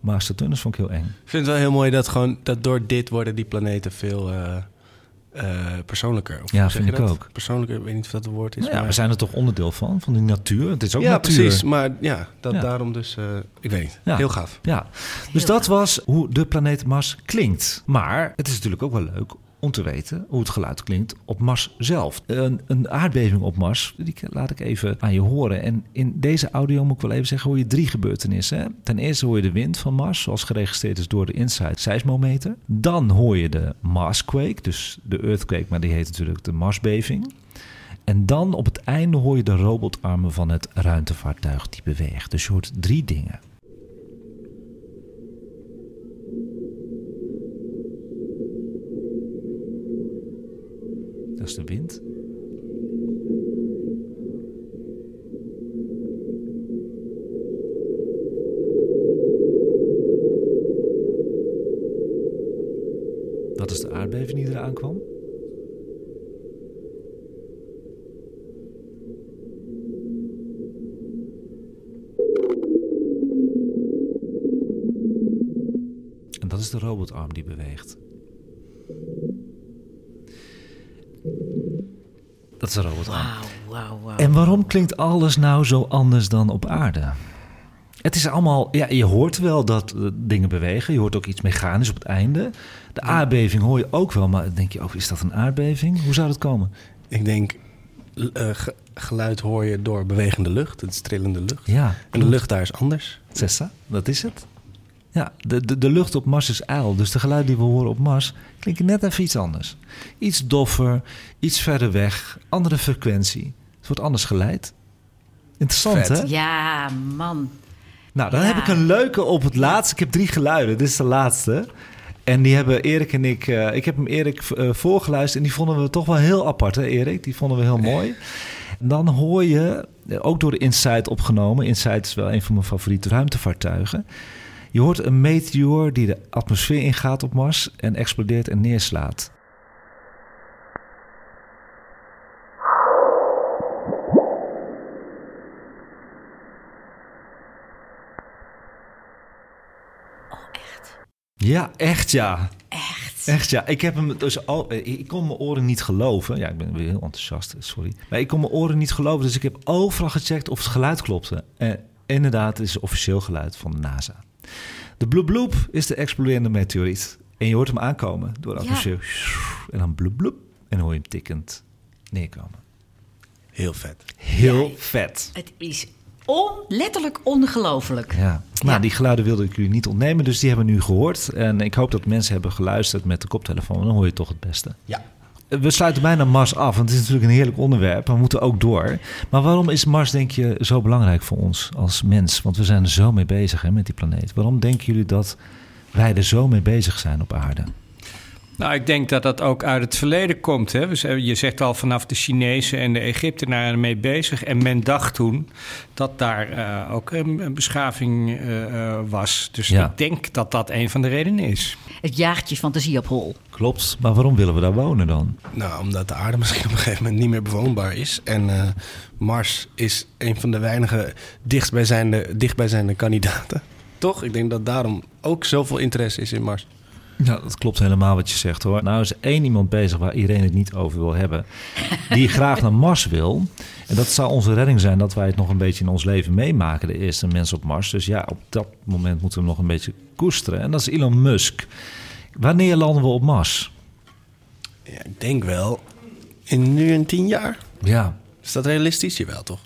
Maar Saturnus vond ik heel eng. Ik vind het wel heel mooi dat gewoon dat door dit worden die planeten veel... persoonlijker. Of ja, vind ik dat? Ook. Persoonlijker, ik weet niet of dat het woord is. Nou ja, maar we zijn er toch onderdeel van die natuur. Het is ook natuur. Ja, precies. Maar ja, daarom dus... ik weet niet. Ja. Heel gaaf. Ja. Dus dat was hoe de planeet Mars klinkt. Maar het is natuurlijk ook wel leuk om te weten hoe het geluid klinkt op Mars zelf. Een aardbeving op Mars, die laat ik even aan je horen. En in deze audio moet ik wel even zeggen, hoor je 3 gebeurtenissen. Hè? Ten eerste hoor je de wind van Mars, zoals geregistreerd is door de Insight seismometer. Dan hoor je de Marsquake, dus de Earthquake, maar die heet natuurlijk de Marsbeving. En dan op het einde hoor je de robotarmen van het ruimtevaartuig die beweegt. Dus je hoort 3 dingen. Dat is de wind. Dat is de aardbeving die eraan kwam. En dat is de robotarm die beweegt. Dat is een robotarm. Wow. En waarom klinkt alles nou zo anders dan op aarde? Het is allemaal... Ja, je hoort wel dat dingen bewegen. Je hoort ook iets mechanisch op het einde. De aardbeving hoor je ook wel. Maar denk je ook, is dat een aardbeving? Hoe zou dat komen? Ik denk, geluid hoor je door bewegende lucht. Het is trillende lucht. Ja, en de lucht daar is anders. Zessa, dat is het. Ja, de lucht op Mars is ijl. Dus de geluiden die we horen op Mars klinken net even iets anders. Iets doffer, iets verder weg, andere frequentie. Het wordt anders geleid. Interessant, vet, hè? Ja, man. Nou, dan heb ik een leuke op het laatst. Ik heb 3 geluiden, dit is de laatste. En die hebben Erik en ik... ik heb hem Erik voorgeluisterd en die vonden we toch wel heel apart, hè Erik? Die vonden we heel mooi. Dan hoor je, ook door de Insight opgenomen... Insight is wel een van mijn favoriete ruimtevaartuigen... Je hoort een meteoor die de atmosfeer ingaat op Mars en explodeert en neerslaat. Oh, echt? Ja, echt ja. Echt ja, ik heb hem dus al. Ik kon mijn oren niet geloven. Ja, ik ben weer heel enthousiast, sorry. Maar ik kon mijn oren niet geloven, dus ik heb overal gecheckt of het geluid klopte. En inderdaad, het is officieel geluid van de NASA. De bloep bloep is de exploderende meteoriet. En je hoort hem aankomen door de atmosfeer. En dan bloep bloep. En dan hoor je hem tikkend neerkomen. Heel vet. Heel vet. Het is letterlijk ongelooflijk. Ja. Nou, die geluiden wilde ik jullie niet ontnemen. Dus die hebben we nu gehoord. En ik hoop dat mensen hebben geluisterd met de koptelefoon. Dan hoor je toch het beste. Ja. We sluiten bijna Mars af, want het is natuurlijk een heerlijk onderwerp. We moeten ook door. Maar waarom is Mars, denk je, zo belangrijk voor ons als mens? Want we zijn er zo mee bezig, hè, met die planeet. Waarom denken jullie dat wij er zo mee bezig zijn op aarde? Nou, ik denk dat dat ook uit het verleden komt. Hè? Je zegt al vanaf de Chinezen en de Egyptenaren mee bezig. En men dacht toen dat daar ook een beschaving was. Dus ik denk dat dat een van de redenen is. Het jaagt je fantasie op hol. Klopt, maar waarom willen we daar wonen dan? Nou, omdat de aarde misschien op een gegeven moment niet meer bewoonbaar is. En Mars is een van de weinige dichtstbijzijnde kandidaten. Toch? Ik denk dat daarom ook zoveel interesse is in Mars. Ja, dat klopt helemaal wat je zegt hoor. Nou is er één iemand bezig waar iedereen het niet over wil hebben. Die graag naar Mars wil. En dat zou onze redding zijn dat wij het nog een beetje in ons leven meemaken. De eerste mens op Mars. Dus ja, op dat moment moeten we hem nog een beetje koesteren. En dat is Elon Musk. Wanneer landen we op Mars? Ja, ik denk wel in nu en 10 jaar. Ja. Is dat realistisch? Jawel, toch?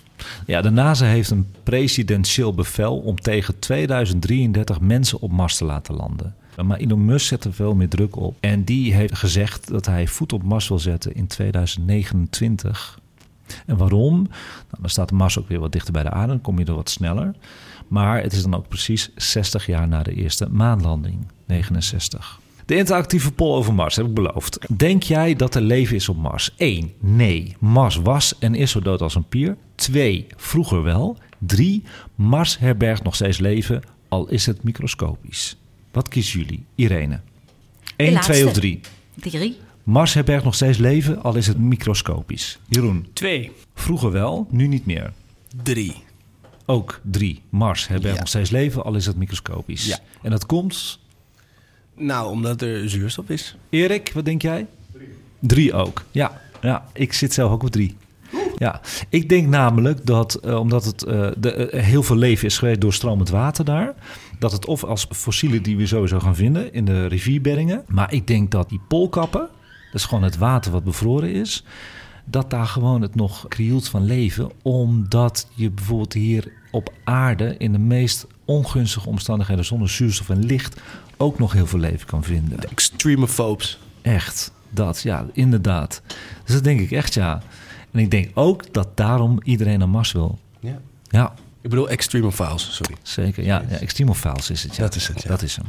Ja, de NASA heeft een presidentieel bevel om tegen 2033 mensen op Mars te laten landen. Maar Elon Musk zet er veel meer druk op. En die heeft gezegd dat hij voet op Mars wil zetten in 2029. En waarom? Nou, dan staat de Mars ook weer wat dichter bij de aarde. Dan kom je er wat sneller. Maar het is dan ook precies 60 jaar na de eerste maanlanding. 69. De interactieve poll over Mars, heb ik beloofd. Denk jij dat er leven is op Mars? 1. Nee. Mars was en is zo dood als een pier. 2. Vroeger wel. 3. Mars herbergt nog steeds leven, al is het microscopisch. Wat kiezen jullie, Irene? 1, 2 of 3? 3. Mars herbergt nog steeds leven, al is het microscopisch. Jeroen? 2. Vroeger wel, nu niet meer. 3. Ook 3. Mars herbergt nog steeds leven, al is het microscopisch. Ja. En dat komt? Nou, omdat er zuurstof is. Erik, wat denk jij? 3. 3 ook. Ja, ik zit zelf ook op 3. Ja, ik denk namelijk dat, omdat het heel veel leven is geweest door stromend water daar, dat het of als fossielen die we sowieso gaan vinden in de rivierbeddingen, maar ik denk dat die poolkappen, dat is gewoon het water wat bevroren is, dat daar gewoon het nog krioelt van leven, omdat je bijvoorbeeld hier op aarde in de meest ongunstige omstandigheden zonder zuurstof en licht ook nog heel veel leven kan vinden. De extremophobes. Echt, dat, ja, inderdaad. Dus dat denk ik echt, ja. En ik denk ook dat daarom iedereen naar Mars wil. Ja. Ja. Ik bedoel extremophiles, sorry. Zeker, ja extremophiles is het. Ja. Dat is het, ja. Dat is hem.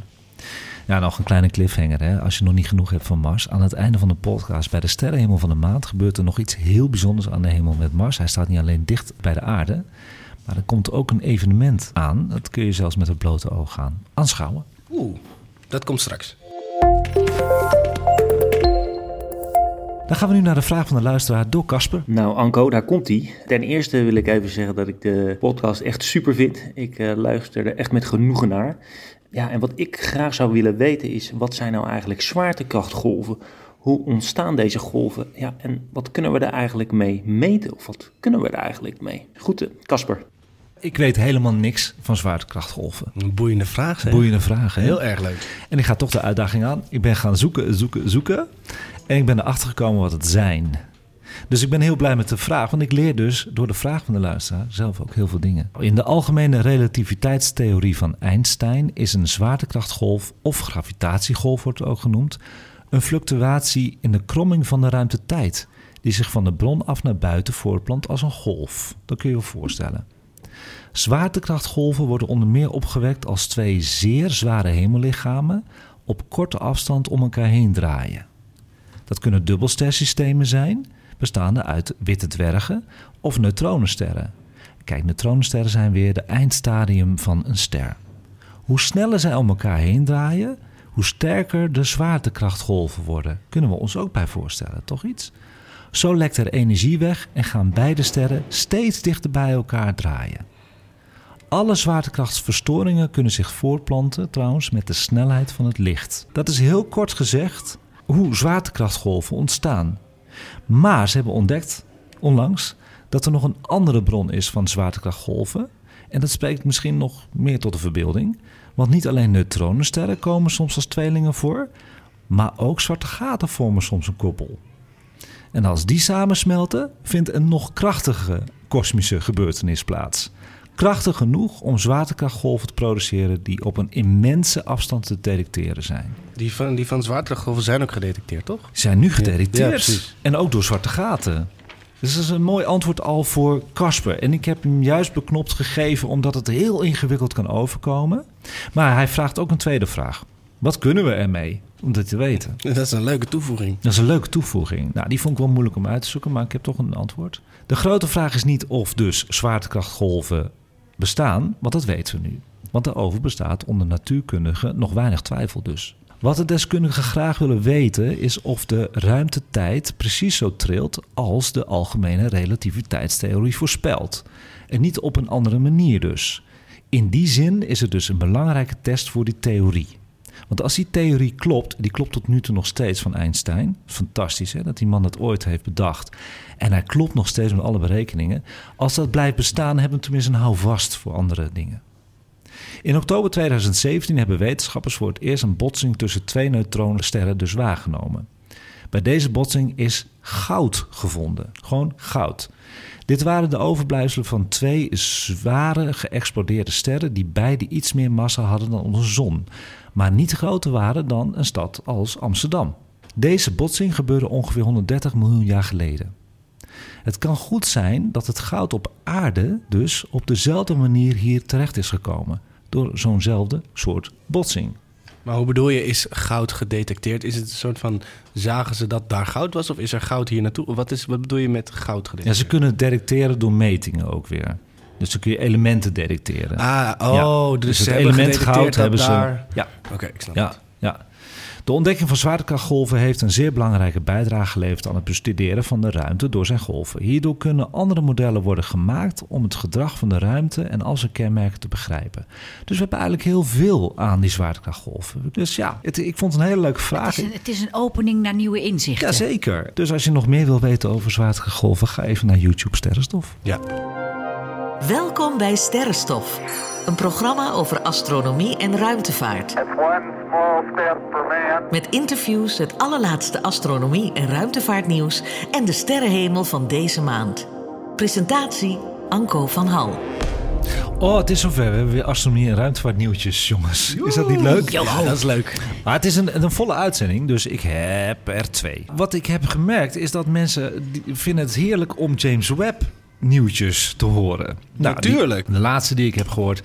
Ja, nog een kleine cliffhanger, hè. Als je nog niet genoeg hebt van Mars. Aan het einde van de podcast bij de sterrenhemel van de maand gebeurt er nog iets heel bijzonders aan de hemel met Mars. Hij staat niet alleen dicht bij de aarde, maar er komt ook een evenement aan. Dat kun je zelfs met het blote oog gaan aanschouwen. Oeh, dat komt straks. Dan gaan we nu naar de vraag van de luisteraar door Casper. Nou Anco, daar komt hij. Ten eerste wil ik even zeggen dat ik de podcast echt super vind. Ik luister er echt met genoegen naar. Ja, en wat ik graag zou willen weten is, wat zijn nou eigenlijk zwaartekrachtgolven? Hoe ontstaan deze golven? Ja, en wat kunnen we daar eigenlijk mee meten? Of wat kunnen we daar eigenlijk mee? Goed, Casper. Ik weet helemaal niks van zwaartekrachtgolven. Een boeiende vraag, hè? Boeiende vraag, hè? Heel erg leuk. En ik ga toch de uitdaging aan. Ik ben gaan zoeken. En ik ben erachter gekomen wat het zijn. Dus ik ben heel blij met de vraag. Want ik leer dus door de vraag van de luisteraar zelf ook heel veel dingen. In de algemene relativiteitstheorie van Einstein is een zwaartekrachtgolf, of gravitatiegolf wordt ook genoemd, een fluctuatie in de kromming van de ruimte-tijd, die zich van de bron af naar buiten voortplant als een golf. Dat kun je je voorstellen. Zwaartekrachtgolven worden onder meer opgewekt als twee zeer zware hemellichamen op korte afstand om elkaar heen draaien. Dat kunnen dubbelstersystemen zijn, bestaande uit witte dwergen of neutronensterren. Kijk, neutronensterren zijn weer de eindstadium van een ster. Hoe sneller zij om elkaar heen draaien, hoe sterker de zwaartekrachtgolven worden. Kunnen we ons ook bij voorstellen, toch iets? Zo lekt er energie weg en gaan beide sterren steeds dichter bij elkaar draaien. Alle zwaartekrachtsverstoringen kunnen zich voortplanten trouwens met de snelheid van het licht. Dat is heel kort gezegd hoe zwaartekrachtgolven ontstaan. Maar ze hebben ontdekt, onlangs, dat er nog een andere bron is van zwaartekrachtgolven. En dat spreekt misschien nog meer tot de verbeelding. Want niet alleen neutronensterren komen soms als tweelingen voor, maar ook zwarte gaten vormen soms een koppel. En als die samensmelten, vindt een nog krachtigere kosmische gebeurtenis plaats. Krachtig genoeg om zwaartekrachtgolven te produceren die op een immense afstand te detecteren zijn. Die van zwaartekrachtgolven zijn ook gedetecteerd, toch? Zijn nu gedetecteerd. Ja, en ook door zwarte gaten. Dus dat is een mooi antwoord al voor Casper. En ik heb hem juist beknopt gegeven omdat het heel ingewikkeld kan overkomen. Maar hij vraagt ook een tweede vraag. Wat kunnen we ermee om dit te weten? Dat is een leuke toevoeging. Nou, die vond ik wel moeilijk om uit te zoeken, maar ik heb toch een antwoord. De grote vraag is niet of dus zwaartekrachtgolven bestaan, want dat weten we nu. Want daarover bestaat onder natuurkundigen nog weinig twijfel dus. Wat de deskundigen graag willen weten is of de ruimtetijd precies zo trilt als de algemene relativiteitstheorie voorspelt. En niet op een andere manier dus. In die zin is het dus een belangrijke test voor die theorie. Want als die theorie klopt, die klopt tot nu toe nog steeds van Einstein. Fantastisch hè, dat die man dat ooit heeft bedacht. En hij klopt nog steeds met alle berekeningen. Als dat blijft bestaan, hebben we tenminste een houvast voor andere dingen. In oktober 2017 hebben wetenschappers voor het eerst een botsing tussen twee neutronensterren dus waargenomen. Bij deze botsing is goud gevonden. Gewoon goud. Dit waren de overblijfselen van twee zware geëxplodeerde sterren die beide iets meer massa hadden dan onze zon, maar niet groter waren dan een stad als Amsterdam. Deze botsing gebeurde ongeveer 130 miljoen jaar geleden. Het kan goed zijn dat het goud op aarde dus op dezelfde manier hier terecht is gekomen, door zo'nzelfde soort botsing. Maar hoe bedoel je, is goud gedetecteerd? Is het een soort van, zagen ze dat daar goud was of is er goud hier naartoe? Wat bedoel je met goud gedetecteerd? Ja, ze kunnen het detecteren door metingen ook weer. Dus dan kun je elementen detecteren. Ah, oh, ja. Dus ze het element goud hebben ze daar. Ja, oké, ik snap het. Ja. De ontdekking van zwaartekrachtgolven heeft een zeer belangrijke bijdrage geleverd aan het bestuderen van de ruimte door zijn golven. Hierdoor kunnen andere modellen worden gemaakt om het gedrag van de ruimte en al zijn kenmerken te begrijpen. Dus we hebben eigenlijk heel veel aan die zwaartekrachtgolven. Dus ja, ik vond het een hele leuke vraag. Het is een opening naar nieuwe inzichten. Jazeker. Dus als je nog meer wil weten over zwaartekrachtgolven, ga even naar YouTube SterrenStof. Ja. Welkom bij SterrenStof, een programma over astronomie en ruimtevaart. Met interviews, het allerlaatste astronomie- en ruimtevaartnieuws en de sterrenhemel van deze maand. Presentatie Anco van Hal. Oh, het is zover. We hebben weer astronomie- en ruimtevaartnieuwtjes, jongens. Is dat niet leuk? Ja, dat is leuk. Maar het is een volle uitzending, dus ik heb er twee. Wat ik heb gemerkt is dat mensen vinden het heerlijk om James Webb nieuwtjes te horen. Nou, natuurlijk. De laatste die ik heb gehoord,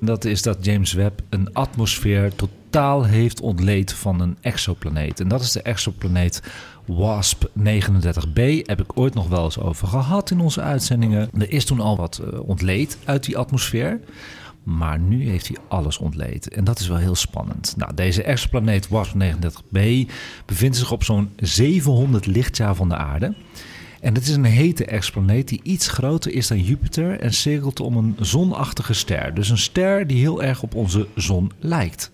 dat is dat James Webb een atmosfeer totaal heeft ontleed van een exoplaneet. En dat is de exoplaneet WASP 39b. Heb ik ooit nog wel eens over gehad in onze uitzendingen. Er is toen al wat ontleed uit die atmosfeer. Maar nu heeft hij alles ontleed. En dat is wel heel spannend. Nou, deze exoplaneet WASP 39b bevindt zich op zo'n 700 lichtjaar van de aarde. En dit is een hete exoplaneet die iets groter is dan Jupiter en cirkelt om een zonachtige ster. Dus een ster die heel erg op onze zon lijkt.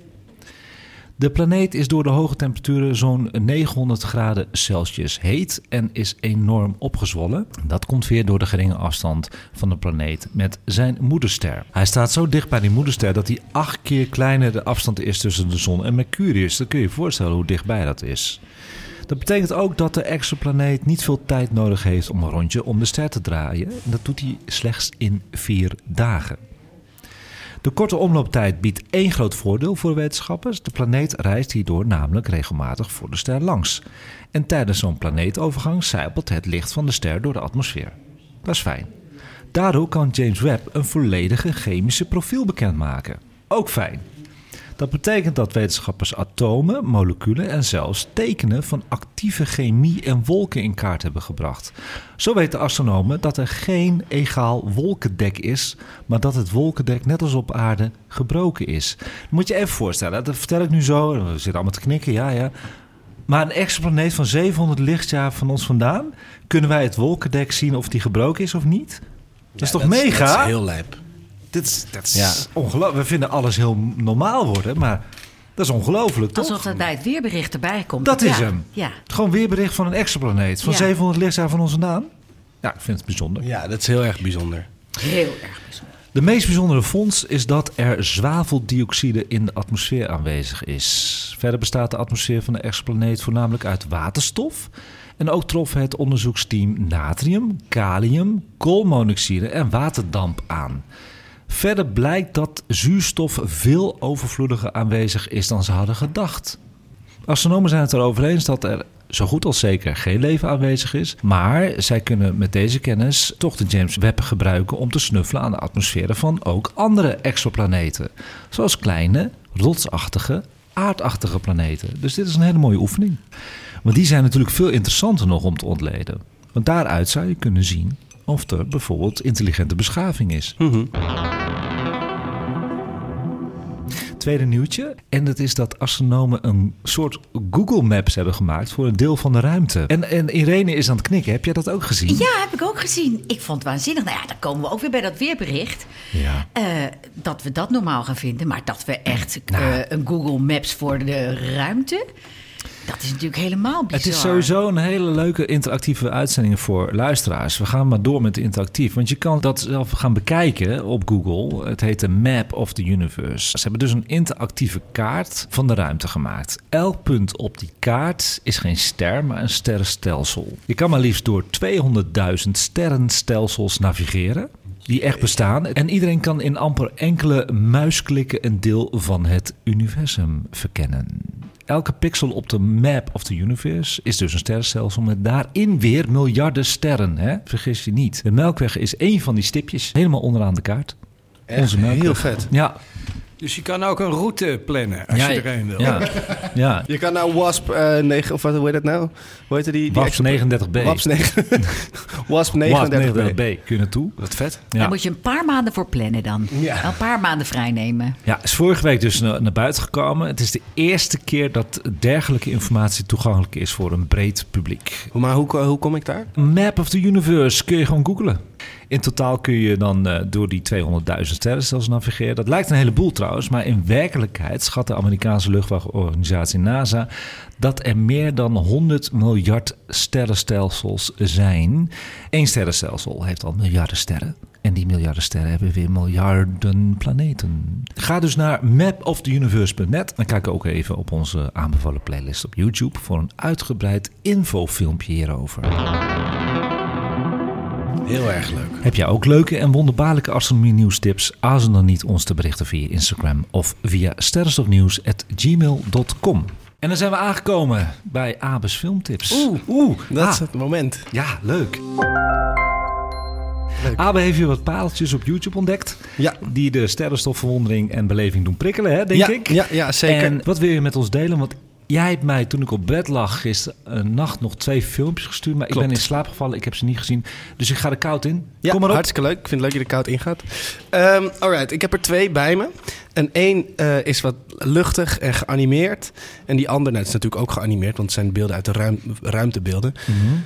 De planeet is door de hoge temperaturen zo'n 900 graden Celsius heet en is enorm opgezwollen. Dat komt weer door de geringe afstand van de planeet met zijn moederster. Hij staat zo dicht bij die moederster dat hij 8 keer kleiner de afstand is tussen de zon en Mercurius. Dan kun je je voorstellen hoe dichtbij dat is. Dat betekent ook dat de exoplaneet niet veel tijd nodig heeft om een rondje om de ster te draaien. En dat doet hij slechts in 4 dagen. De korte omlooptijd biedt één groot voordeel voor wetenschappers. De planeet reist hierdoor namelijk regelmatig voor de ster langs. En tijdens zo'n planeetovergang sijpelt het licht van de ster door de atmosfeer. Dat is fijn. Daardoor kan James Webb een volledige chemische profiel bekendmaken. Ook fijn. Dat betekent dat wetenschappers atomen, moleculen en zelfs tekenen van actieve chemie en wolken in kaart hebben gebracht. Zo weten astronomen dat er geen egaal wolkendek is, maar dat het wolkendek net als op aarde gebroken is. Dat moet je even voorstellen, dat vertel ik nu zo, we zitten allemaal te knikken, ja. Maar een exoplaneet van 700 lichtjaar van ons vandaan, kunnen wij het wolkendek zien of die gebroken is of niet? Dat is toch mega? Dat is heel lijp. Dat is ongelooflijk. We vinden alles heel normaal worden, maar dat is ongelooflijk, toch? Alsof dat bij het weerbericht erbij komt. Dat is hem. Ja. Gewoon weerbericht van een exoplaneet. Van 700 lichtjaar van ons vandaan. Ja, ik vind het bijzonder. Ja, dat is heel erg bijzonder. Heel erg bijzonder. De meest bijzondere vondst is dat er zwaveldioxide in de atmosfeer aanwezig is. Verder bestaat de atmosfeer van de exoplaneet voornamelijk uit waterstof. En ook trof het onderzoeksteam natrium, kalium, koolmonoxide en waterdamp aan. Verder blijkt dat zuurstof veel overvloediger aanwezig is dan ze hadden gedacht. Astronomen zijn het erover eens dat er zo goed als zeker geen leven aanwezig is. Maar zij kunnen met deze kennis toch de James Webb gebruiken om te snuffelen aan de atmosferen van ook andere exoplaneten. Zoals kleine, rotsachtige, aardachtige planeten. Dus dit is een hele mooie oefening. Want die zijn natuurlijk veel interessanter nog om te ontleden. Want daaruit zou je kunnen zien of er bijvoorbeeld intelligente beschaving is. Mm-hmm. tweede nieuwtje. En dat is dat astronomen een soort Google Maps hebben gemaakt voor een deel van de ruimte. En Irene is aan het knikken. Heb jij dat ook gezien? Ja, heb ik ook gezien. Ik vond het waanzinnig. Nou ja, dan komen we ook weer bij dat weerbericht. Ja. Dat we dat normaal gaan vinden. Maar dat we echt een Google Maps voor de ruimte... Dat is natuurlijk helemaal bizar. Het is sowieso een hele leuke interactieve uitzending voor luisteraars. We gaan maar door met interactief. Want je kan dat zelf gaan bekijken op Google. Het heet de Map of the Universe. Ze hebben dus een interactieve kaart van de ruimte gemaakt. Elk punt op die kaart is geen ster, maar een sterrenstelsel. Je kan maar liefst door 200.000 sterrenstelsels navigeren. Die echt bestaan. En iedereen kan in amper enkele muisklikken een deel van het universum verkennen. Elke pixel op de Map of the Universe is dus een sterrenstelsel met daarin weer miljarden sterren. Hè? Vergis je niet. De Melkweg is één van die stipjes, helemaal onderaan de kaart. Echt? Onze Melkweg. Heel vet. Ja. Dus je kan ook een route plannen als je erheen wil. Ja. Ja. Je kan nou WASP 9, of wat hoe heet dat nou? Hoe heet die? WASP 39b. WASP 39b. Kun je naartoe? Wat vet. Ja. Daar moet je een paar maanden voor plannen dan. Ja. Een paar maanden vrijnemen. Ja, is vorige week dus naar buiten gekomen. Het is de eerste keer dat dergelijke informatie toegankelijk is voor een breed publiek. Maar hoe kom ik daar? Map of the Universe kun je gewoon googlen. In totaal kun je dan door die 200.000 sterrenstelsels navigeren. Dat lijkt een heleboel trouwens, maar in werkelijkheid schat de Amerikaanse luchtvaartorganisatie NASA dat er meer dan 100 miljard sterrenstelsels zijn. Eén sterrenstelsel heeft al miljarden sterren. En die miljarden sterren hebben weer miljarden planeten. Ga dus naar mapoftheuniverse.net. Dan kijk ook even op onze aanbevolen playlist op YouTube voor een uitgebreid infofilmpje hierover. Heel erg leuk. Heb jij ook leuke en wonderbaarlijke astronomie nieuwstips? Aarzel dan niet ons te berichten via Instagram of via sterrenstofnieuws@gmail.com. En dan zijn we aangekomen bij Abe's Filmtips. Dat is het moment. Ja, leuk. Abe heeft weer wat pareltjes op YouTube ontdekt. Ja. Die de sterrenstofverwondering en beleving doen prikkelen, hè, denk ik. Ja, zeker. En wat wil je met ons delen? Want jij hebt mij, toen ik op bed lag, gisternacht nog 2 filmpjes gestuurd. Maar klopt. Ik ben in slaap gevallen. Ik heb ze niet gezien. Dus ik ga er koud in. Ja, kom maar op. Hartstikke leuk. Ik vind het leuk dat je er koud in gaat. Alright, ik heb er 2 bij me. En 1 is wat luchtig en geanimeerd. En die andere, is natuurlijk ook geanimeerd. Want het zijn beelden uit de ruimtebeelden. Mm-hmm.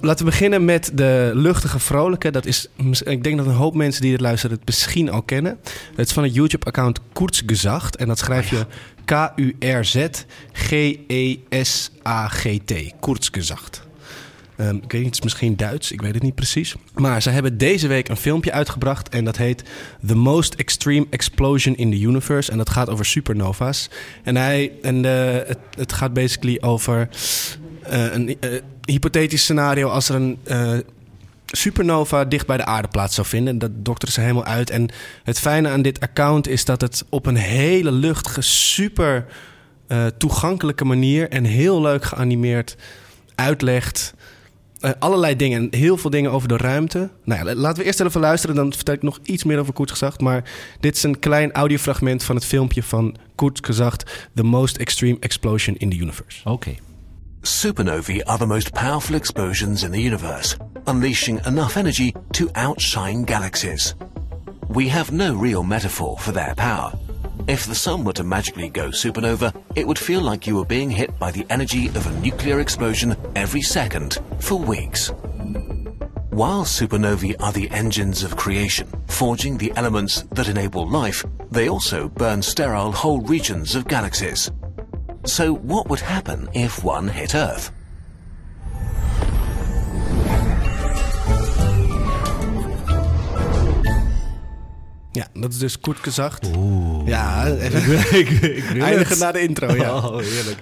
Laten we beginnen met de luchtige vrolijke. Dat is, ik denk dat een hoop mensen die het luisteren het misschien al kennen. Het is van het YouTube-account Kurzgesagt. En dat schrijf je... Kurzgesagt. Kurzgesagt. Ik weet niet, het is misschien Duits, ik weet het niet precies. Maar ze hebben deze week een filmpje uitgebracht en dat heet The Most Extreme Explosion in the Universe. En dat gaat over supernova's. En het gaat basically over een hypothetisch scenario als er een... supernova dicht bij de aarde plaats zou vinden. Dat dokteren ze helemaal uit. En het fijne aan dit account is dat het op een hele luchtige, super toegankelijke manier en heel leuk geanimeerd uitlegt allerlei dingen. Heel veel dingen over de ruimte. Nou ja, laten we eerst even luisteren. Dan vertel ik nog iets meer over Kurzgesagt. Maar dit is een klein audiofragment van het filmpje van Kurzgesagt: The Most Extreme Explosion in the Universe. Oké. Supernovae are the most powerful explosions in the universe, unleashing enough energy to outshine galaxies. We have no real metaphor for their power. If the sun were to magically go supernova, it would feel like you were being hit by the energy of a nuclear explosion every second for weeks. While supernovae are the engines of creation, forging the elements that enable life, they also burn sterile whole regions of galaxies. So what would happen if one hit Earth? Ja, dat is dus Kurzgesagt. Oeh. Ja, ik eindigen na de intro, ja. Oh, heerlijk.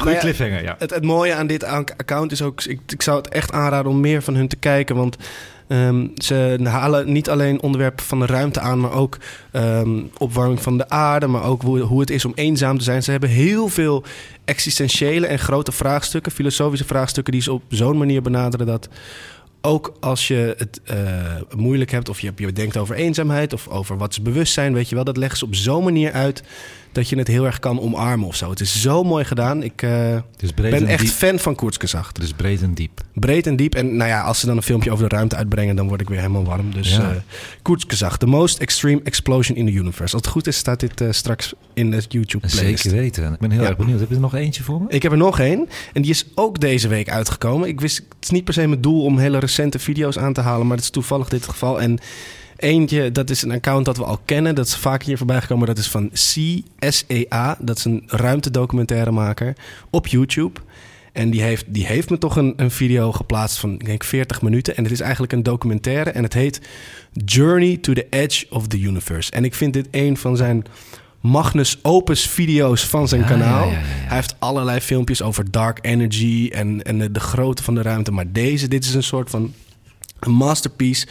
Goeie cliffhanger, ja. Het mooie aan dit account is ook... Ik zou het echt aanraden om meer van hun te kijken, want... ze halen niet alleen onderwerpen van de ruimte aan... maar ook opwarming van de aarde... maar ook hoe het is om eenzaam te zijn. Ze hebben heel veel existentiële en grote vraagstukken... filosofische vraagstukken die ze op zo'n manier benaderen... dat ook als je het moeilijk hebt... of je denkt over eenzaamheid of over wat is bewustzijn... weet je wel, dat leggen ze op zo'n manier uit... dat je het heel erg kan omarmen of zo. Het is zo mooi gedaan. Ik dus ben echt fan van Kurzgesagt. Dus breed en diep. Breed en diep. En nou ja, als ze dan een filmpje over de ruimte uitbrengen, dan word ik weer helemaal warm. Dus ja. Kurzgesagt, the most extreme explosion in the universe. Als het goed is, staat dit straks in de YouTube-playlist. Zeker weten. Ik ben heel erg benieuwd. Heb je er nog eentje voor me? Ik heb er nog één. En die is ook deze week uitgekomen. Het is niet per se mijn doel om hele recente video's aan te halen, maar het is toevallig dit geval. En eentje, dat is een account dat we al kennen. Dat is vaak hier voorbij gekomen. Dat is van CSEA. Dat is een ruimtedocumentairemaker op YouTube. En die heeft me toch een video geplaatst van, ik denk, 40 minuten. En het is eigenlijk een documentaire. En het heet Journey to the Edge of the Universe. En ik vind dit een van zijn magnus opus video's van zijn kanaal. Ja. Hij heeft allerlei filmpjes over dark energy en de grootte van de ruimte. Maar dit is een soort van een masterpiece,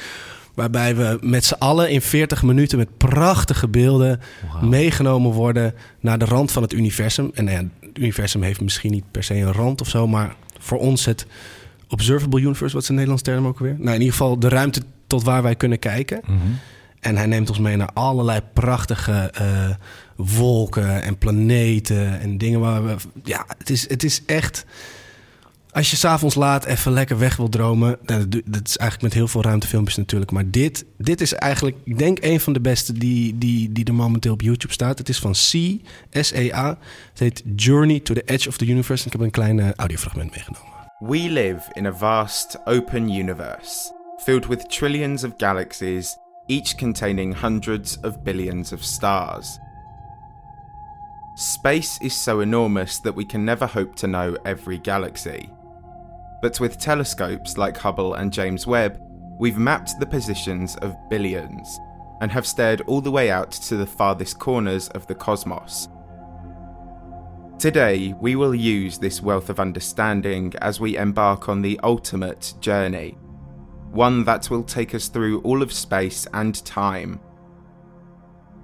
waarbij we met z'n allen in 40 minuten met prachtige beelden meegenomen worden naar de rand van het universum. En het universum heeft misschien niet per se een rand of zo, maar voor ons het observable universe, wat is een Nederlands term ook weer? Nou, in ieder geval de ruimte tot waar wij kunnen kijken. Mm-hmm. En hij neemt ons mee naar allerlei prachtige wolken en planeten en dingen waar we... Ja, het is echt... Als je s'avonds laat even lekker weg wil dromen... Nou, dat is eigenlijk met heel veel ruimtefilmpjes natuurlijk. Maar dit is eigenlijk, ik denk, een van de beste die er momenteel op YouTube staat. Het is van CSEA. Het heet Journey to the Edge of the Universe. En ik heb een klein audiofragment meegenomen. We live in a vast, open universe. Filled with trillions of galaxies. Each containing hundreds of billions of stars. Space is so enormous that we can never hope to know every galaxy. But with telescopes like Hubble and James Webb, we've mapped the positions of billions, and have stared all the way out to the farthest corners of the cosmos. Today, we will use this wealth of understanding as we embark on the ultimate journey, one that will take us through all of space and time.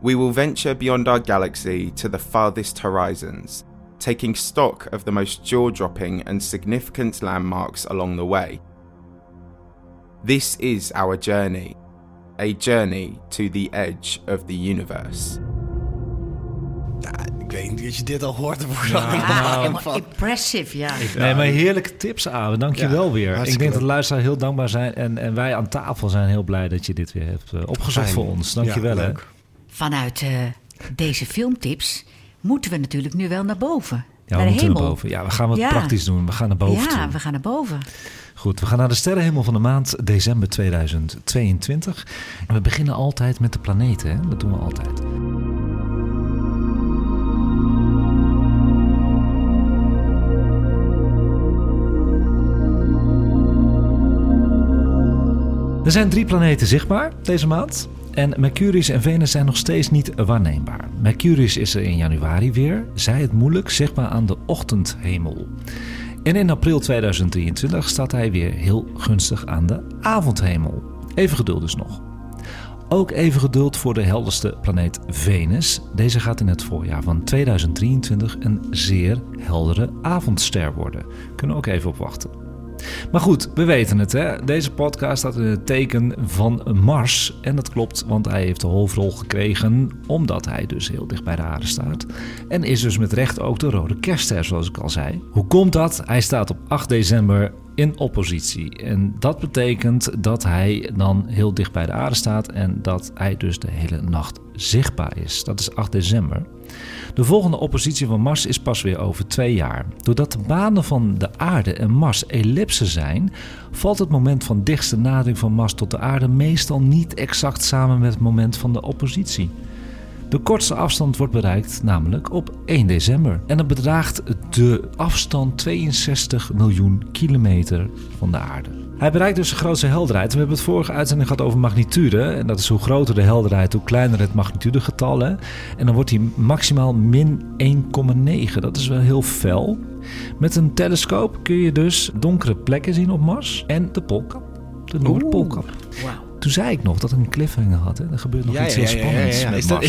We will venture beyond our galaxy to the farthest horizons, taking stock of the most jaw-dropping and significant landmarks along the way. This is our journey, a journey to the edge of the universe. Ik weet niet dat je dit al hoort. Impressive, ja. Nee, maar heerlijke tips, Abe. Dank je wel weer. Ik denk dat de luisteraars heel dankbaar zijn. En wij aan tafel zijn heel blij dat je dit weer hebt opgezocht voor ons. Dank je wel, hè. Vanuit deze filmtips moeten we natuurlijk nu wel naar boven. Ja, naar de hemel. Naar boven. Ja, we gaan wat praktisch doen. We gaan naar boven toe. Ja, we gaan naar boven. Goed, we gaan naar de sterrenhemel van de maand december 2022. En we beginnen altijd met de planeten, hè? Dat doen we altijd. Er zijn 3 planeten zichtbaar deze maand. En Mercurius en Venus zijn nog steeds niet waarneembaar. Mercurius is er in januari weer, zij het moeilijk, zichtbaar aan de ochtendhemel. En in april 2023 staat hij weer heel gunstig aan de avondhemel. Even geduld dus nog. Ook even geduld voor de helderste planeet Venus. Deze gaat in het voorjaar van 2023 een zeer heldere avondster worden. Kunnen we ook even op wachten. Maar goed, we weten het, hè? Deze podcast staat in het teken van Mars. En dat klopt, want hij heeft de hoofdrol gekregen omdat hij dus heel dicht bij de aarde staat. En is dus met recht ook de rode kerstster, zoals ik al zei. Hoe komt dat? Hij staat op 8 december in oppositie. En dat betekent dat hij dan heel dicht bij de aarde staat en dat hij dus de hele nacht zichtbaar is. Dat is 8 december. De volgende oppositie van Mars is pas weer over 2 jaar. Doordat de banen van de aarde en Mars ellipsen zijn, valt het moment van dichtste nadering van Mars tot de aarde meestal niet exact samen met het moment van de oppositie. De kortste afstand wordt bereikt, namelijk op 1 december. En dat bedraagt de afstand 62 miljoen kilometer van de aarde. Hij bereikt dus de grootste helderheid. We hebben het vorige uitzending gehad over magnitude. En dat is hoe groter de helderheid, hoe kleiner het magnitudegetal. En dan wordt hij maximaal min 1,9. Dat is wel heel fel. Met een telescoop kun je dus donkere plekken zien op Mars. En de Poolkap, de Noordpoolkap. Wauw. Toen zei ik nog dat ik een cliffhanger had. Hè. Er gebeurt nog iets heel spannends.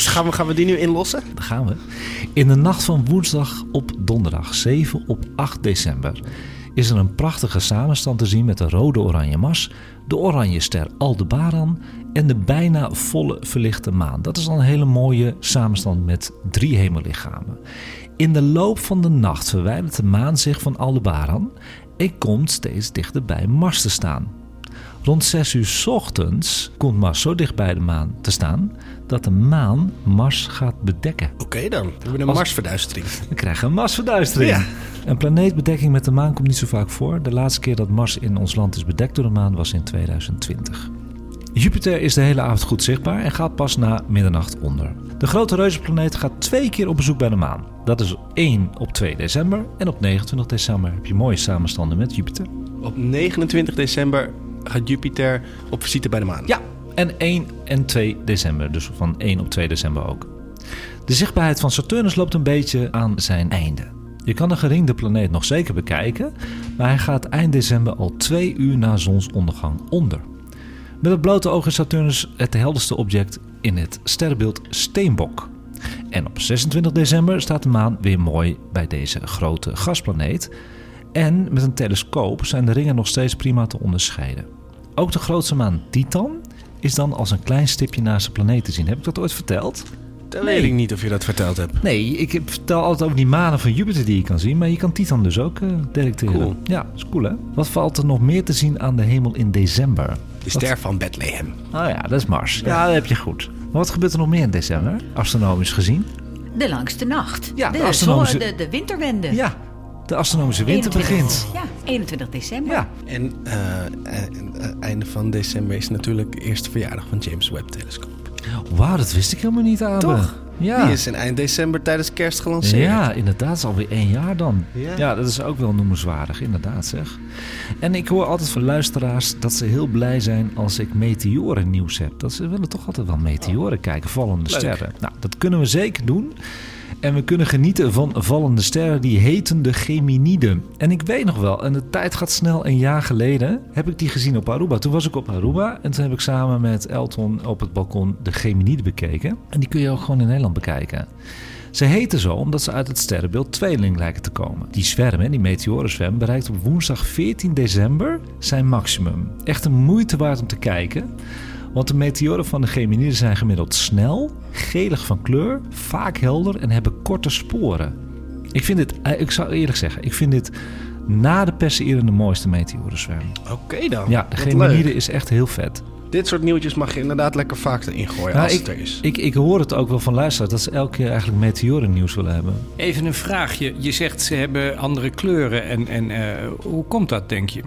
Ja. Gaan we die nu inlossen? Daar gaan we. In de nacht van woensdag op donderdag, 7 op 8 december... is er een prachtige samenstand te zien met de rode oranje Mars... de oranje ster Aldebaran... en de bijna volle verlichte maan. Dat is dan een hele mooie samenstand met 3 hemellichamen. In de loop van de nacht verwijdert de maan zich van Aldebaran en komt steeds dichter bij Mars te staan. Rond 6 uur 's ochtends komt Mars zo dicht bij de maan te staan dat de maan Mars gaat bedekken. Oké, dan hebben we een Marsverduistering. We krijgen een Marsverduistering. Ja. Een planeetbedekking met de maan komt niet zo vaak voor. De laatste keer dat Mars in ons land is bedekt door de maan was in 2020. Jupiter is de hele avond goed zichtbaar en gaat pas na middernacht onder. De grote reuzenplaneet gaat 2 keer op bezoek bij de maan. Dat is 1 op 2 december en op 29 december heb je mooie samenstanden met Jupiter. Op 29 december gaat Jupiter op visite bij de maan. Ja, en 1 en 2 december, dus van 1 op 2 december ook. De zichtbaarheid van Saturnus loopt een beetje aan zijn einde. Je kan de geringde planeet nog zeker bekijken, maar hij gaat eind december al 2 uur na zonsondergang onder. Met het blote oog is Saturnus het helderste object in het sterrenbeeld Steenbok. En op 26 december staat de maan weer mooi bij deze grote gasplaneet. En met een telescoop zijn de ringen nog steeds prima te onderscheiden. Ook de grootste maan Titan is dan als een klein stipje naast de planeet te zien. Heb ik dat ooit verteld? Dat weet ik niet of je dat verteld hebt. Nee, ik vertel altijd over die manen van Jupiter die je kan zien. Maar je kan Titan dus ook detecteren. Cool. Ja, dat is cool hè. Wat valt er nog meer te zien aan de hemel in december? De ster van Bethlehem. Oh ja, dat is Mars. Ja, dat heb je goed. Maar wat gebeurt er nog meer in december? Astronomisch gezien? De langste nacht. Ja, de winterwende. Ja. De astronomische winter begint. Ja, 21 december. Ja. En einde van december is natuurlijk de eerste verjaardag van James Webb-telescoop. Wauw, dat wist ik helemaal niet, Abe. Toch? Ja. Die is in eind december tijdens kerst gelanceerd. Ja, inderdaad. Is alweer 1 jaar dan. Ja. Ja, dat is ook wel noemenswaardig. Inderdaad, zeg. En ik hoor altijd van luisteraars dat ze heel blij zijn als ik meteoren nieuws heb. Dat ze willen toch altijd wel meteoren kijken, vallende sterren. Nou, dat kunnen we zeker doen. En we kunnen genieten van vallende sterren, die heten de Geminiden. En ik weet nog wel, en de tijd gaat snel, 1 jaar geleden heb ik die gezien op Aruba. Toen was ik op Aruba en toen heb ik samen met Elton op het balkon de Geminiden bekeken. En die kun je ook gewoon in Nederland bekijken. Ze heten zo omdat ze uit het sterrenbeeld tweeling lijken te komen. Die zwerm, die meteorenzwerm, bereikt op woensdag 14 december zijn maximum. Echt een moeite waard om te kijken. Want de meteoren van de Geminiden zijn gemiddeld snel, gelig van kleur, vaak helder en hebben korte sporen. Ik vind dit na de Perseverance de mooiste meteorenzwerm. Oké dan. Ja, de Geminiden is echt heel vet. Dit soort nieuwtjes mag je inderdaad lekker vaak erin gooien als het er is. Ik hoor het ook wel van luisteraars dat ze elke keer eigenlijk meteorennieuws willen hebben. Even een vraagje. Je zegt ze hebben andere kleuren en hoe komt dat, denk je?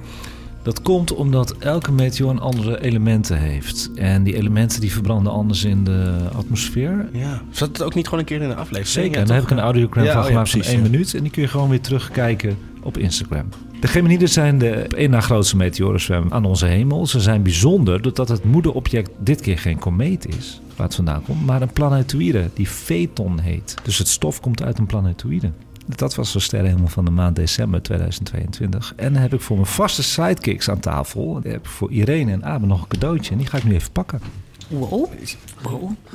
Dat komt omdat elke meteoor andere elementen heeft. En die elementen die verbranden anders in de atmosfeer. Ja. Zat het ook niet gewoon een keer in de aflevering? Zeker, en daar heb ik een audiogram van gemaakt van 1 minuut. En die kun je gewoon weer terugkijken op Instagram. De Geminiden zijn de op 1 na grootste meteorenzwerm aan onze hemel. Ze zijn bijzonder doordat het moederobject dit keer geen komeet is, waar het vandaan komt, maar een planetoïde die Phaeton heet. Dus het stof komt uit een planetoïde. Dat was de sterrenhemel van de maand december 2022. En dan heb ik voor mijn vaste sidekicks aan tafel, heb ik voor Irene en Abe nog een cadeautje. En die ga ik nu even pakken. Wow,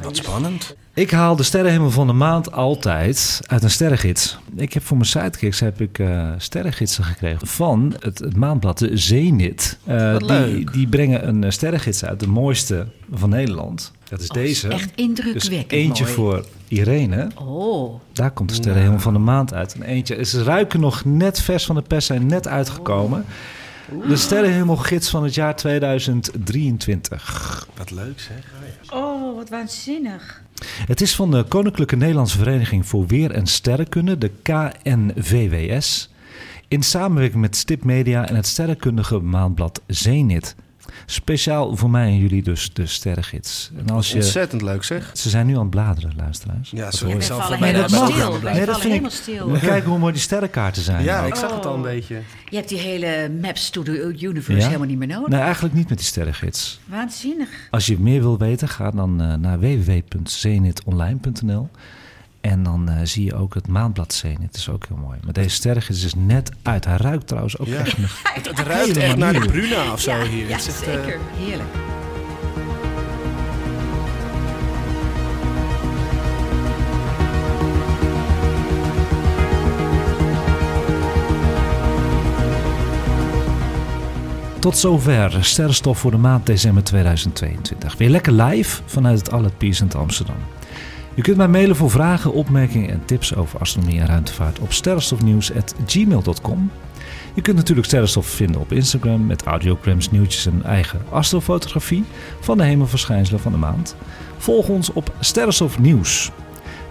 wat spannend. Ik haal de sterrenhemel van de maand altijd uit een sterrengids. Ik heb voor mijn sidekicks sterrengidsen gekregen van het maandblad de Zenit. Die brengen een sterrengids uit, de mooiste van Nederland. Dat is deze. Echt indrukwekkend. Dus eentje voor Irene. Oh. Daar komt de sterrenhemel van de maand uit. En eentje. Ze ruiken nog net vers van de pers, zijn net uitgekomen. Oh. De sterrenhemelgids van het jaar 2023. Wat leuk zeg. Oh, wat waanzinnig. Het is van de Koninklijke Nederlandse Vereniging voor Weer en Sterrenkunde, de KNVWS, in samenwerking met Stip Media en het sterrenkundige maandblad Zenit. Speciaal voor mij en jullie dus de sterrengids. En als je... Ontzettend leuk zeg. Ze zijn nu aan het bladeren, luisteraars. Ja, sorry. Ik zal voor mij dat mag. Nee, dat vind ik. We kijken hoe mooi die sterrenkaarten zijn. Ja, ik zag het al een beetje. Je hebt die hele Maps to the Universe helemaal niet meer nodig. Nee, eigenlijk niet met die sterrengids. Waanzinnig. Als je meer wil weten, ga dan naar www.zenitonline.nl. En dan zie je ook het maandblad Zenit. Het is ook heel mooi. Maar deze sterrengids is net uit. Hij ruikt trouwens ook echt. Het ruikt echt naar de Bruna of zo hier. Ja, zeker. Heerlijk. Tot zover SterrenStof voor de maand december 2022. Weer lekker live vanuit het Allard Pierson Amsterdam. U kunt mij mailen voor vragen, opmerkingen en tips over astronomie en ruimtevaart op sterrenstofnieuws@gmail.com. Je kunt natuurlijk SterrenStof vinden op Instagram met audiograms, nieuwtjes en eigen astrofotografie van de hemelverschijnselen van de maand. Volg ons op SterrenStof Nieuws.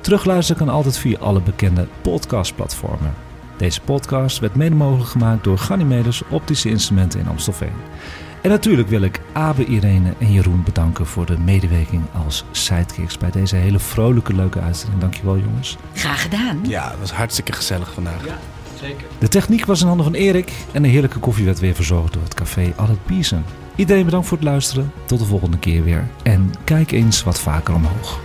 Terugluisteren kan altijd via alle bekende podcastplatformen. Deze podcast werd mede mogelijk gemaakt door Ganymedes Optische Instrumenten in Amstelveen. En natuurlijk wil ik Abe, Irene en Jeroen bedanken voor de medewerking als sidekicks bij deze hele vrolijke, leuke uitzending. Dankjewel jongens. Graag gedaan. Ja, het was hartstikke gezellig vandaag. Ja, zeker. De techniek was in handen van Erik en de heerlijke koffie werd weer verzorgd door het café Allard Pierson. Iedereen bedankt voor het luisteren. Tot de volgende keer weer. En kijk eens wat vaker omhoog.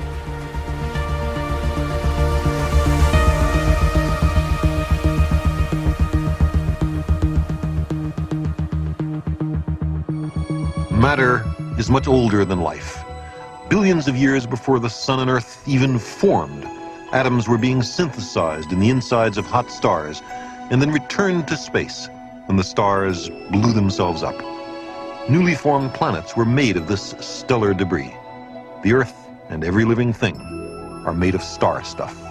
Matter is much older than life. Billions of years before the sun and earth even formed, atoms were being synthesized in the insides of hot stars and then returned to space when the stars blew themselves up. Newly formed planets were made of this stellar debris. The earth and every living thing are made of star stuff.